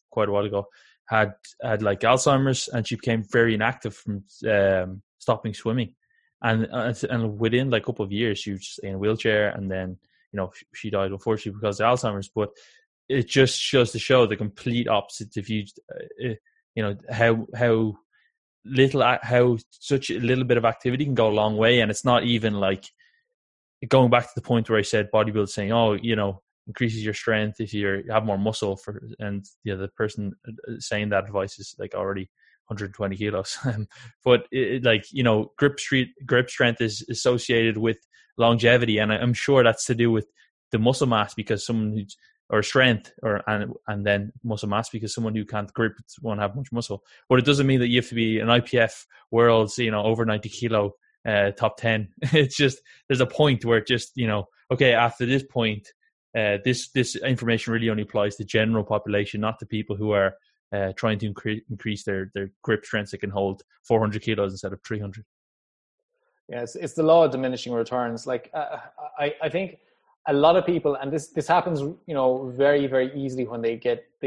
quite a while ago, had like Alzheimer's, and she became very inactive from stopping swimming, and within like a couple of years, she was just in a wheelchair, and then she died unfortunately because of Alzheimer's, but it just shows to show the complete opposite of how such a little bit of activity can go a long way. And it's not even like going back to the point where I said bodybuilding, saying, increases your strength if you have more muscle the person saying that advice is like already 120 kilos. But grip strength is associated with longevity. And I'm sure that's to do with the muscle mass because someone who's, or strength, and then muscle mass, because someone who can't grip won't have much muscle. But it doesn't mean that you have to be an IPF world's, over 90 kilo top 10. It's just, there's a point where it just, okay, after this point, this information really only applies to general population, not to people who are trying to increase their grip strength that can hold 400 kilos instead of 300. Yeah, it's the law of diminishing returns. Like I think a lot of people, and this happens, very, very easily when they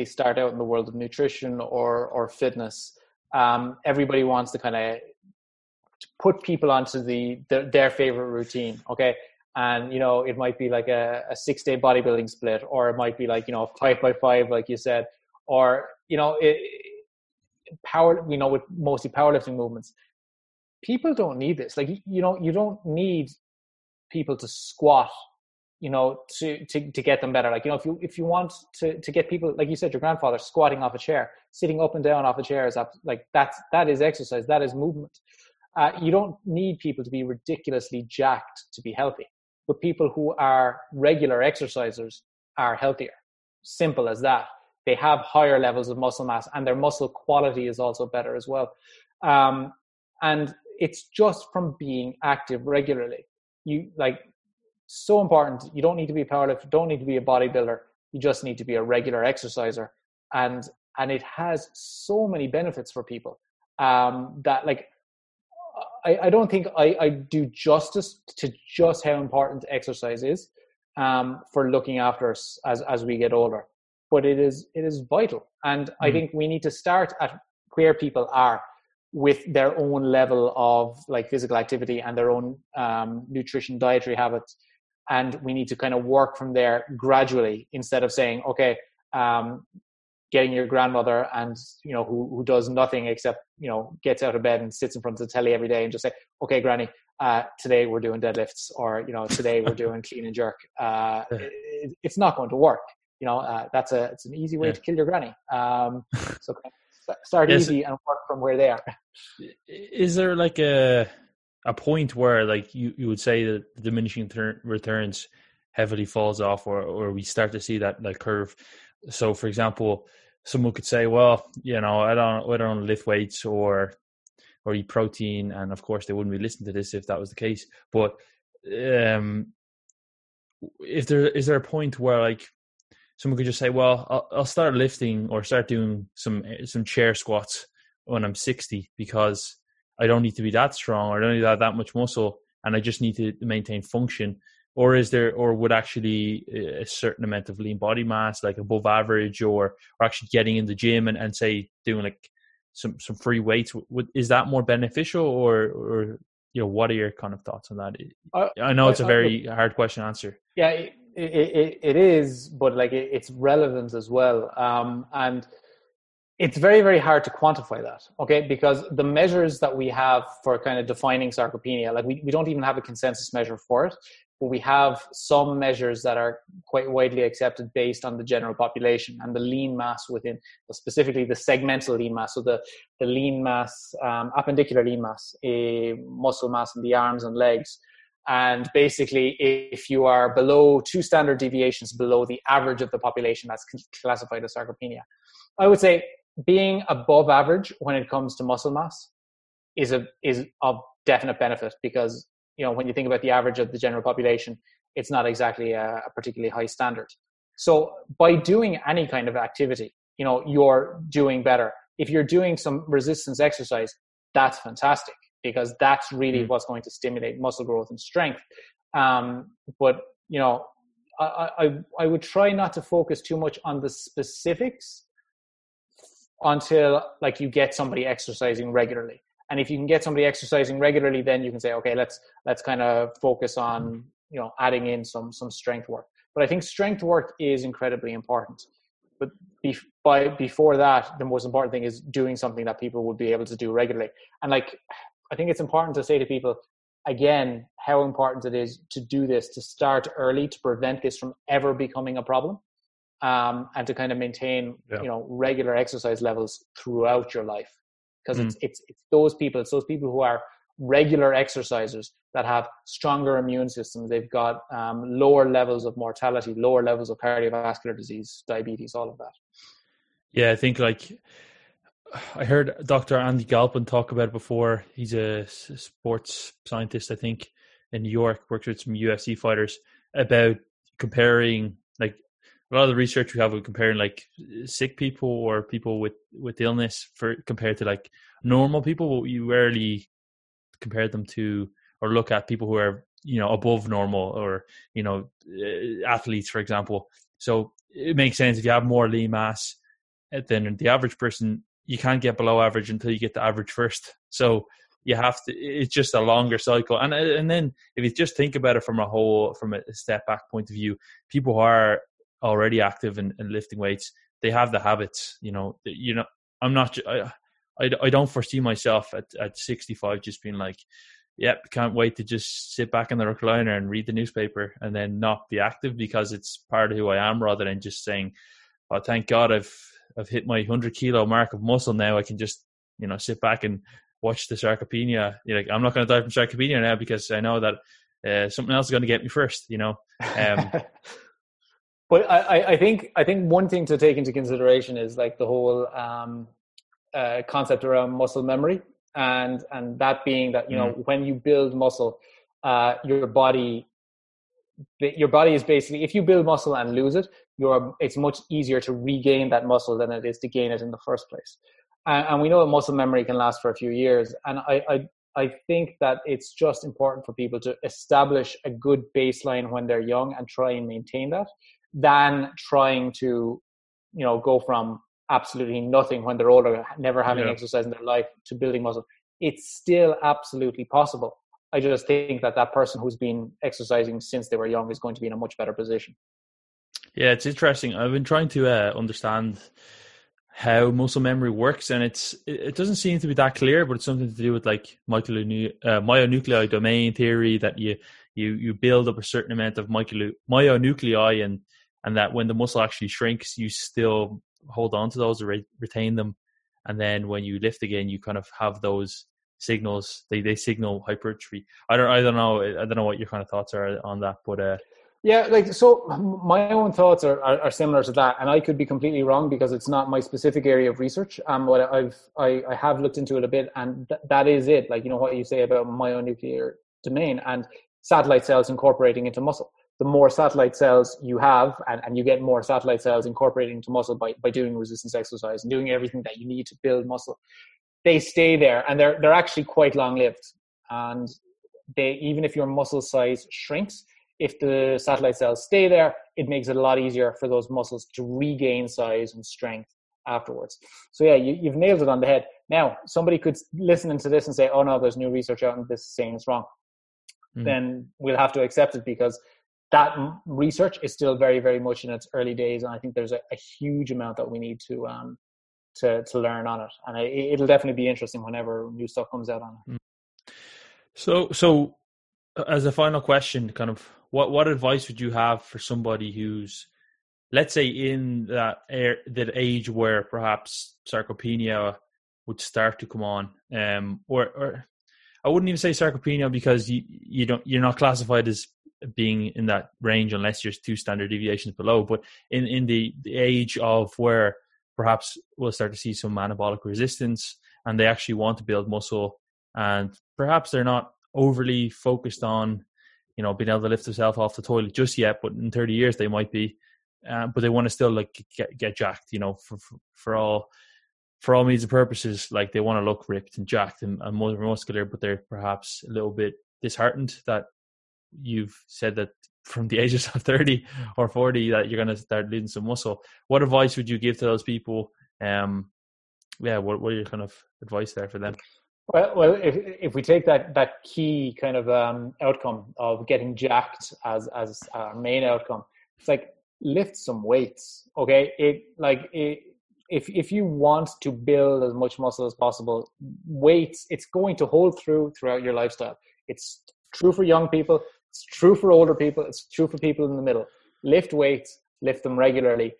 start out in the world of nutrition or fitness. Everybody wants to kind of put people onto their favorite routine. Okay. And, it might be like a 6-day bodybuilding split, or it might be like, 5x5, like you said, or, with mostly powerlifting movements. People don't need this. Like, you don't need people to squat, to get them better. Like, if you want to get people, like you said, your grandfather squatting off a chair, sitting up and down off a chair that is exercise. That is movement. You don't need people to be ridiculously jacked to be healthy. But people who are regular exercisers are healthier. Simple as that. They have higher levels of muscle mass, and their muscle quality is also better as well. And it's just from being active regularly. So important. You don't need to be a powerlifter. Don't need to be a bodybuilder. You just need to be a regular exerciser. And it has so many benefits for people that like, I don't think I do justice to just how important exercise is for looking after us as we get older. But it is vital. And I think we need to start at where people are with their own level of like physical activity and their own nutrition, dietary habits. And we need to kind of work from there gradually, instead of saying, okay, getting your grandmother and, who does nothing except, gets out of bed and sits in front of the telly every day and just say, okay, granny, today we're doing deadlifts, or, today we're doing clean and jerk. It's not going to work. It's an easy way to kill your granny. So start easy and work from where they are. Is there like a point where like you would say that the diminishing returns heavily falls off, or we start to see that curve? So, for example, someone could say, well, I don't lift weights or eat protein. And of course, they wouldn't be listening to this if that was the case. But is there a point where like someone could just say, well, I'll start lifting or start doing some chair squats when I'm 60 because I don't need to be that strong, or I don't need to have that much muscle, and I just need to maintain function? Or would actually a certain amount of lean body mass, like above average, or actually getting in the gym and say doing like some free weights, is that more beneficial, or what are your kind of thoughts on that? I know it's a very hard question to answer. Yeah, it is, but like it's relevant as well, and it's very, very hard to quantify that. Okay, because the measures that we have for kind of defining sarcopenia, like we don't even have a consensus measure for it. We have some measures that are quite widely accepted based on the general population and the lean mass within, specifically the segmental lean mass. So the lean mass, appendicular lean mass, muscle mass in the arms and legs. And basically, if you are below 2 standard deviations below the average of the population, that's classified as sarcopenia. I would say being above average when it comes to muscle mass is of definite benefit, because when you think about the average of the general population, it's not exactly a particularly high standard. So by doing any kind of activity, you're doing better. If you're doing some resistance exercise, that's fantastic, because that's really what's going to stimulate muscle growth and strength. But, I would try not to focus too much on the specifics until like you get somebody exercising regularly. And if you can get somebody exercising regularly, then you can say, okay, let's kind of focus on you know, adding in some strength work. But I think strength work is incredibly important. But before that, the most important thing is doing something that people would be able to do regularly. And like, I think it's important to say to people, again, how important it is to do this, to start early, to prevent this from ever becoming a problem, and to kind of maintain, you know, regular exercise levels throughout your life. Because it's those people who are regular exercisers that have stronger immune systems. They've got lower levels of mortality, lower levels of cardiovascular disease, diabetes, all of that. Yeah, I think like I heard Dr. Andy Galpin talk about it before. He's a sports scientist, I think, in New York, works with some UFC fighters, about comparing like a lot of the research we have, we're comparing like sick people or people with illness for compared to like normal people. We rarely compare them to or look at people who are, you know, above normal or, you know, athletes, for example. So it makes sense if you have more lean mass than the average person, you can't get below average until you get to average first. So you have to, it's just a longer cycle. And then if you just think about it from a step back point of view, people who are already active and lifting weights, they have the habits, you know, I don't foresee myself at 65 just being like, yep, can't wait to just sit back in the recliner and read the newspaper and then not be active, because it's part of who I am, rather than just saying, oh, thank God I've hit my 100 kilo mark of muscle now. I can just, you know, sit back and watch the sarcopenia. You're like, I'm not going to die from sarcopenia now because I know that something else is going to get me first, you know. But I think one thing to take into consideration is like the whole concept around muscle memory, and that being that, you know, when you build muscle, your body is basically, if you build muscle and lose it, it's much easier to regain that muscle than it is to gain it in the first place. And we know that muscle memory can last for a few years. And I think that it's just important for people to establish a good baseline when they're young and try and maintain that, than trying to, you know, go from absolutely nothing when they're older, never having exercise in their life, to building muscle. It's still absolutely possible. I just think that person who's been exercising since they were young is going to be in a much better position. Yeah, it's interesting. I've been trying to understand how muscle memory works, and it doesn't seem to be that clear, but it's something to do with like myonuclei domain theory, that you build up a certain amount of myonuclei, and that when the muscle actually shrinks, you still hold on to those or retain them, and then when you lift again, you kind of have those signals. They signal hypertrophy. I don't know what your kind of thoughts are on that, but yeah, like, so my own thoughts are similar to that, and I could be completely wrong because it's not my specific area of research. But I have looked into it a bit, and that is it. Like, you know, what you say about myonuclear domain and satellite cells incorporating into muscle. The more satellite cells you have, and you get more satellite cells incorporating into muscle by doing resistance exercise and doing everything that you need to build muscle, they stay there, and they're actually quite long lived. And they, even if your muscle size shrinks, if the satellite cells stay there, it makes it a lot easier for those muscles to regain size and strength afterwards. So yeah, you've nailed it on the head. Now, somebody could listen to this and say, oh no, there's new research out and this is saying it's wrong. Then we'll have to accept it, because that research is still very, very much in its early days. And I think there's a huge amount that we need to learn on it. And it'll definitely be interesting whenever new stuff comes out on it. So as a final question, kind of what advice would you have for somebody who's, let's say, in that age where perhaps sarcopenia would start to come on, or I wouldn't even say sarcopenia, because you're not classified as being in that range unless you're 2 standard deviations below, but in the age of where perhaps we'll start to see some anabolic resistance, and they actually want to build muscle, and perhaps they're not overly focused on, you know, being able to lift themselves off the toilet just yet, but in 30 years they might be, but they want to still like get jacked, you know, for all means and purposes. Like, they want to look ripped and jacked and more muscular, but they're perhaps a little bit disheartened that you've said that from the ages of 30 or 40 that you're going to start losing some muscle. What advice would you give to those people? What are your kind of advice there for them? Well, if we take that key kind of outcome of getting jacked as our main outcome, it's like lift some weights, okay? If you want to build as much muscle as possible, weights, it's going to hold throughout your lifestyle. It's true for young people. It's true for older people. It's true for people in the middle. Lift weights, lift them regularly,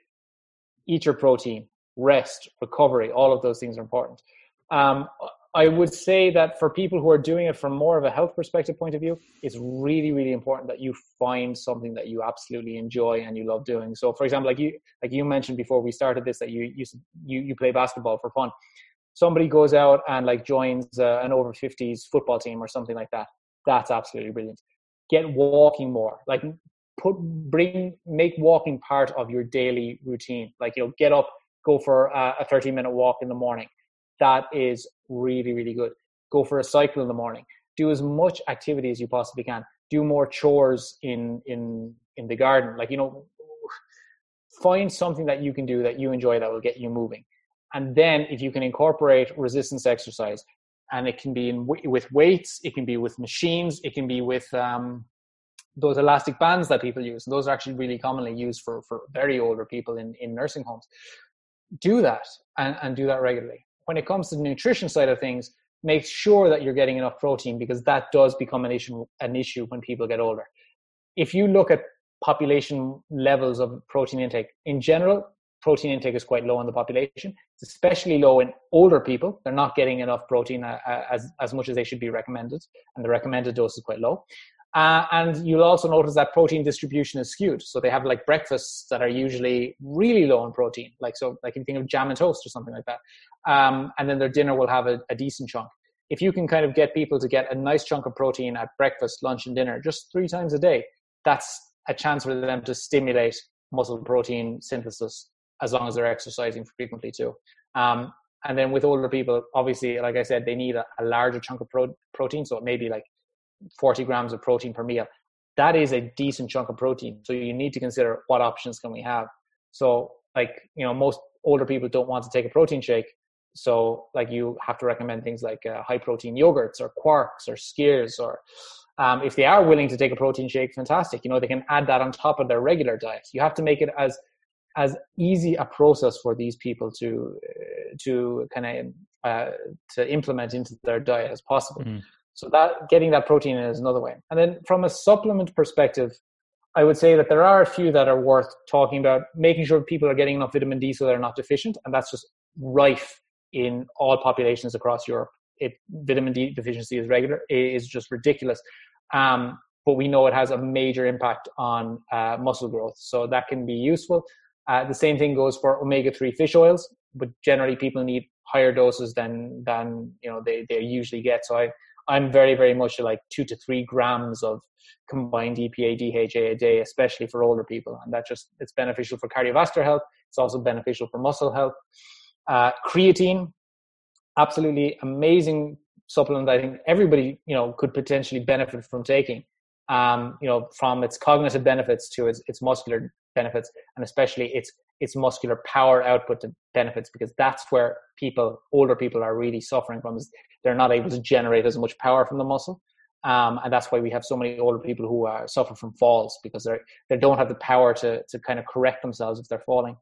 eat your protein, rest, recovery. All of those things are important. I would say that for people who are doing it from more of a health perspective point of view, it's really, really important that you find something that you absolutely enjoy and you love doing. So, for example, like you mentioned before we started this, that you play basketball for fun. Somebody goes out and like joins an over 50s football team or something like that. That's absolutely brilliant. Get walking more. Like make walking part of your daily routine. Like, you know, get up, go for a 30-minute walk in the morning. That is really, really good. Go for a cycle in the morning. Do as much activity as you possibly can. Do more chores in the garden. Like, you know, find something that you can do that you enjoy that will get you moving. And then if you can incorporate resistance exercise, and it can be with weights, it can be with machines, it can be with those elastic bands that people use. Those are actually really commonly used for very older people in nursing homes. Do that and do that regularly. When it comes to the nutrition side of things, make sure that you're getting enough protein, because that does become an issue when people get older. If you look at population levels of protein intake, in general, protein intake is quite low in the population. It's especially low in older people. They're not getting enough protein as much as they should be recommended, and the recommended dose is quite low. And you'll also notice that protein distribution is skewed. So they have like breakfasts that are usually really low in protein. Like, so like if you think of jam and toast or something like that. And then their dinner will have a decent chunk. If you can kind of get people to get a nice chunk of protein at breakfast, lunch and dinner, just 3 times a day, that's a chance for them to stimulate muscle protein synthesis, as long as they're exercising frequently too. And then with older people, obviously, like I said, they need a larger chunk of protein. So it may be like 40 grams of protein per meal. That is a decent chunk of protein. So you need to consider what options can we have. So like, you know, most older people don't want to take a protein shake. So like you have to recommend things like high protein yogurts or quarks or skiers, or if they are willing to take a protein shake, fantastic. You know, they can add that on top of their regular diet. You have to make it as easy a process for these people to implement into their diet as possible. Mm. So that getting that protein in is another way. And then from a supplement perspective, I would say that there are a few that are worth talking about. Making sure people are getting enough vitamin D so they're not deficient. And that's just rife in all populations across Europe. Vitamin D deficiency is just ridiculous. But we know it has a major impact on muscle growth. So that can be useful. The same thing goes for omega-3 fish oils. But generally people need higher doses than you know they usually get. So I'm very, very much like 2 to 3 grams of combined EPA, DHA a day, especially for older people. And that just, it's beneficial for cardiovascular health. It's also beneficial for muscle health. Creatine, absolutely amazing supplement. I think everybody, you know, could potentially benefit from taking, you know, from its cognitive benefits to its muscular benefits, and especially its muscular power output benefits, because that's where older people are really suffering from, is they're not able to generate as much power from the muscle. And that's why we have so many older people who suffer from falls, because they don't have the power to kind of correct themselves if they're falling.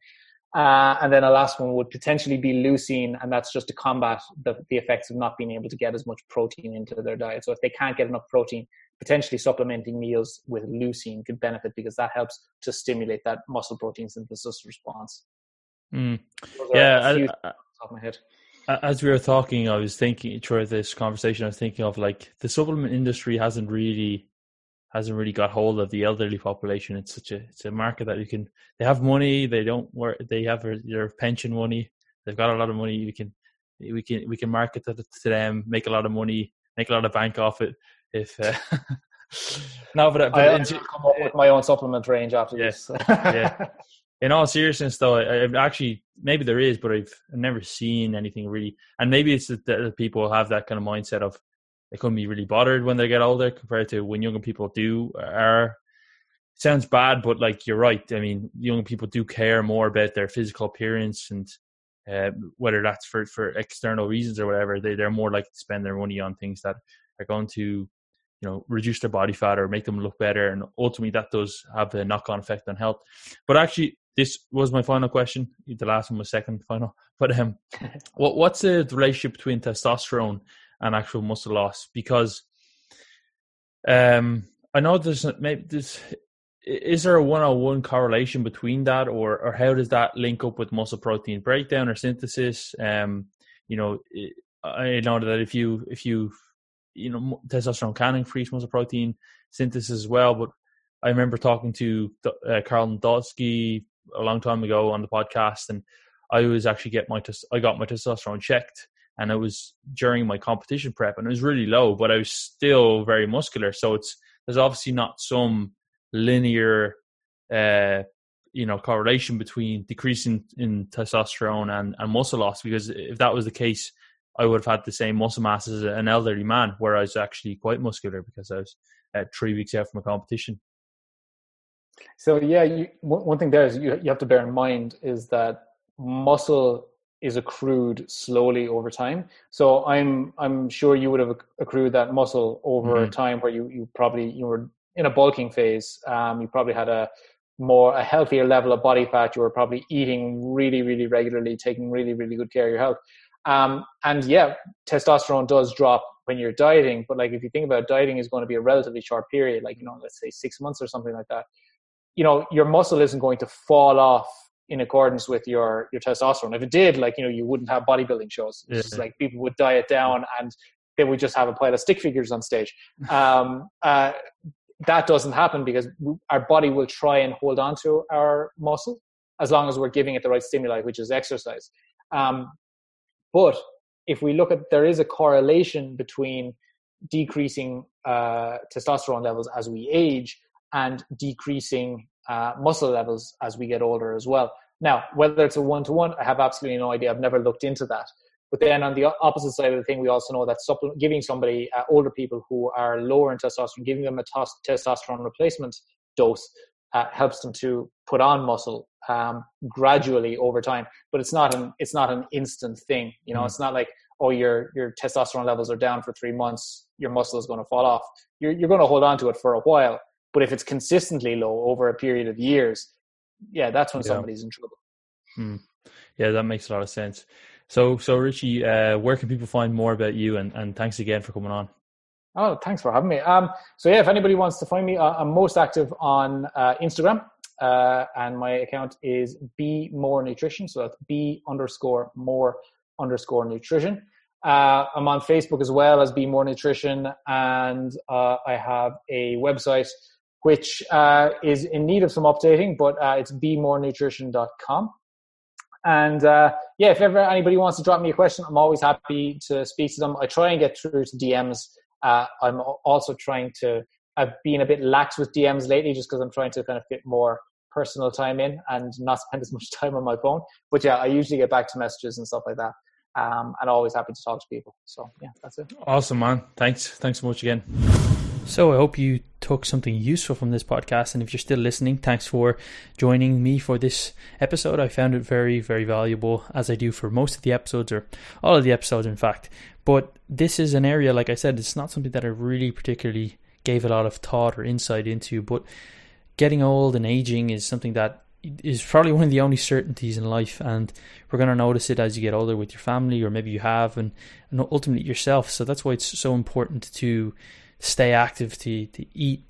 And then the last one would potentially be leucine, and that's just to combat the effects of not being able to get as much protein into their diet. So if they can't get enough protein, potentially supplementing meals with leucine could benefit, because that helps to stimulate that muscle protein synthesis response. Mm. Yeah, off the top of my head. As we were talking, I was thinking throughout this conversation, I was thinking of like the supplement industry hasn't really got hold of the elderly population. It's a market that they have money, they don't work, they have their pension money, they've got a lot of money. We can market that to them, make a lot of money, make a lot of bank off it. I'll come up with my own supplement range after this. Yeah. In all seriousness, though, I've actually, maybe there is, but I've never seen anything really. And maybe it's that people have that kind of mindset of they couldn't be really bothered when they get older compared to when younger people do. It sounds bad, but like you're right. I mean, younger people do care more about their physical appearance and whether that's for external reasons or whatever, they're more likely to spend their money on things that are going to, you know, reduce their body fat or make them look better. And ultimately that does have a knock-on effect on health. But actually, this was my final question. The last one was second final. But what's the relationship between testosterone and actual muscle loss? Because I know is there a one-on-one correlation between that, or how does that link up with muscle protein breakdown or synthesis? I know that if testosterone can increase muscle protein synthesis as well. But I remember talking to Carl Nodolsky a long time ago on the podcast, and I was actually I got my testosterone checked, and it was during my competition prep, and it was really low, but I was still very muscular. So there's obviously not some linear correlation between decreasing in testosterone and muscle loss, because if that was the case, I would have had the same muscle mass as an elderly man, where I was actually quite muscular because I was 3 weeks out from a competition. So yeah, one thing there is you have to bear in mind is that muscle is accrued slowly over time. So I'm sure you would have accrued that muscle over time, where you probably were in a bulking phase. You probably had a healthier level of body fat. You were probably eating really, really regularly, taking really, really good care of your health. And yeah, testosterone does drop when you're dieting, but like, if you think about it, dieting is going to be a relatively short period, like, let's say 6 months or something like that. Your muscle isn't going to fall off in accordance with your testosterone. If it did, you wouldn't have bodybuilding shows. It's just like people would diet down and they would just have a pile of stick figures on stage. That doesn't happen, because our body will try and hold on to our muscle as long as we're giving it the right stimuli, which is exercise. But if we look at, there is a correlation between decreasing testosterone levels as we age and decreasing muscle levels as we get older as well. Now, whether it's a one-to-one, I have absolutely no idea. I've never looked into that. But then on the opposite side of the thing, we also know that giving somebody, older people who are lower in testosterone, giving them a testosterone replacement dose helps them to put on muscle gradually over time. But it's not an instant thing. It's not like, oh, your testosterone levels are down for 3 months, your muscle is going to fall off. You're going to hold on to it for a while. But if it's consistently low over a period of years, that's when somebody's in trouble. Yeah, that makes a lot of sense. So Richie, where can people find more about you? And thanks again for coming on. Oh, thanks for having me. If anybody wants to find me, I'm most active on Instagram. And my account is be_more_nutrition. So that's be_more_nutrition. I'm on Facebook as well as be_more_nutrition. And I have a website which is in need of some updating, but it's be_more_nutrition.com. And if ever anybody wants to drop me a question, I'm always happy to speak to them. I try and get through to DMs. I'm also trying to, I've been a bit lax with DMs lately, just because I'm trying to kind of fit more personal time in and not spend as much time on my phone. But I usually get back to messages and stuff like that. And always happy to talk to people. So that's it. Awesome, man. Thanks so much again. So I hope you took something useful from this podcast, and if you're still listening, thanks for joining me for this episode. I found it very, very valuable, as I do for most of the episodes, or all of the episodes in fact. But this is an area, like I said, it's not something that I really particularly gave a lot of thought or insight into, but getting old and aging is something that is probably one of the only certainties in life, and we're going to notice it as you get older with your family, or maybe you have, and ultimately yourself. So that's why it's so important to stay active, to eat,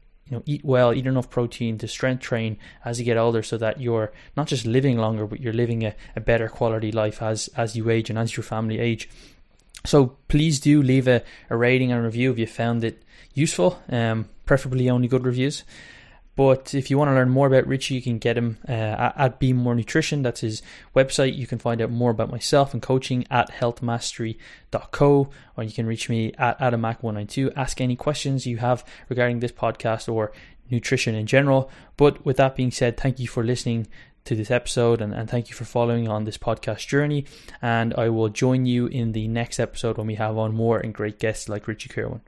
eat well, eat enough protein, to strength train as you get older, so that you're not just living longer, but you're living a better quality life as you age and as your family age. So please do leave a rating and review if you found it useful, preferably only good reviews. But if you want to learn more about Richie, you can get him at be_more_nutrition. That's his website. You can find out more about myself and coaching at healthmastery.co, or you can reach me at AdamAC192. Ask any questions you have regarding this podcast or nutrition in general. But with that being said, thank you for listening to this episode, and thank you for following on this podcast journey. And I will join you in the next episode when we have on more and great guests like Richie Kirwan.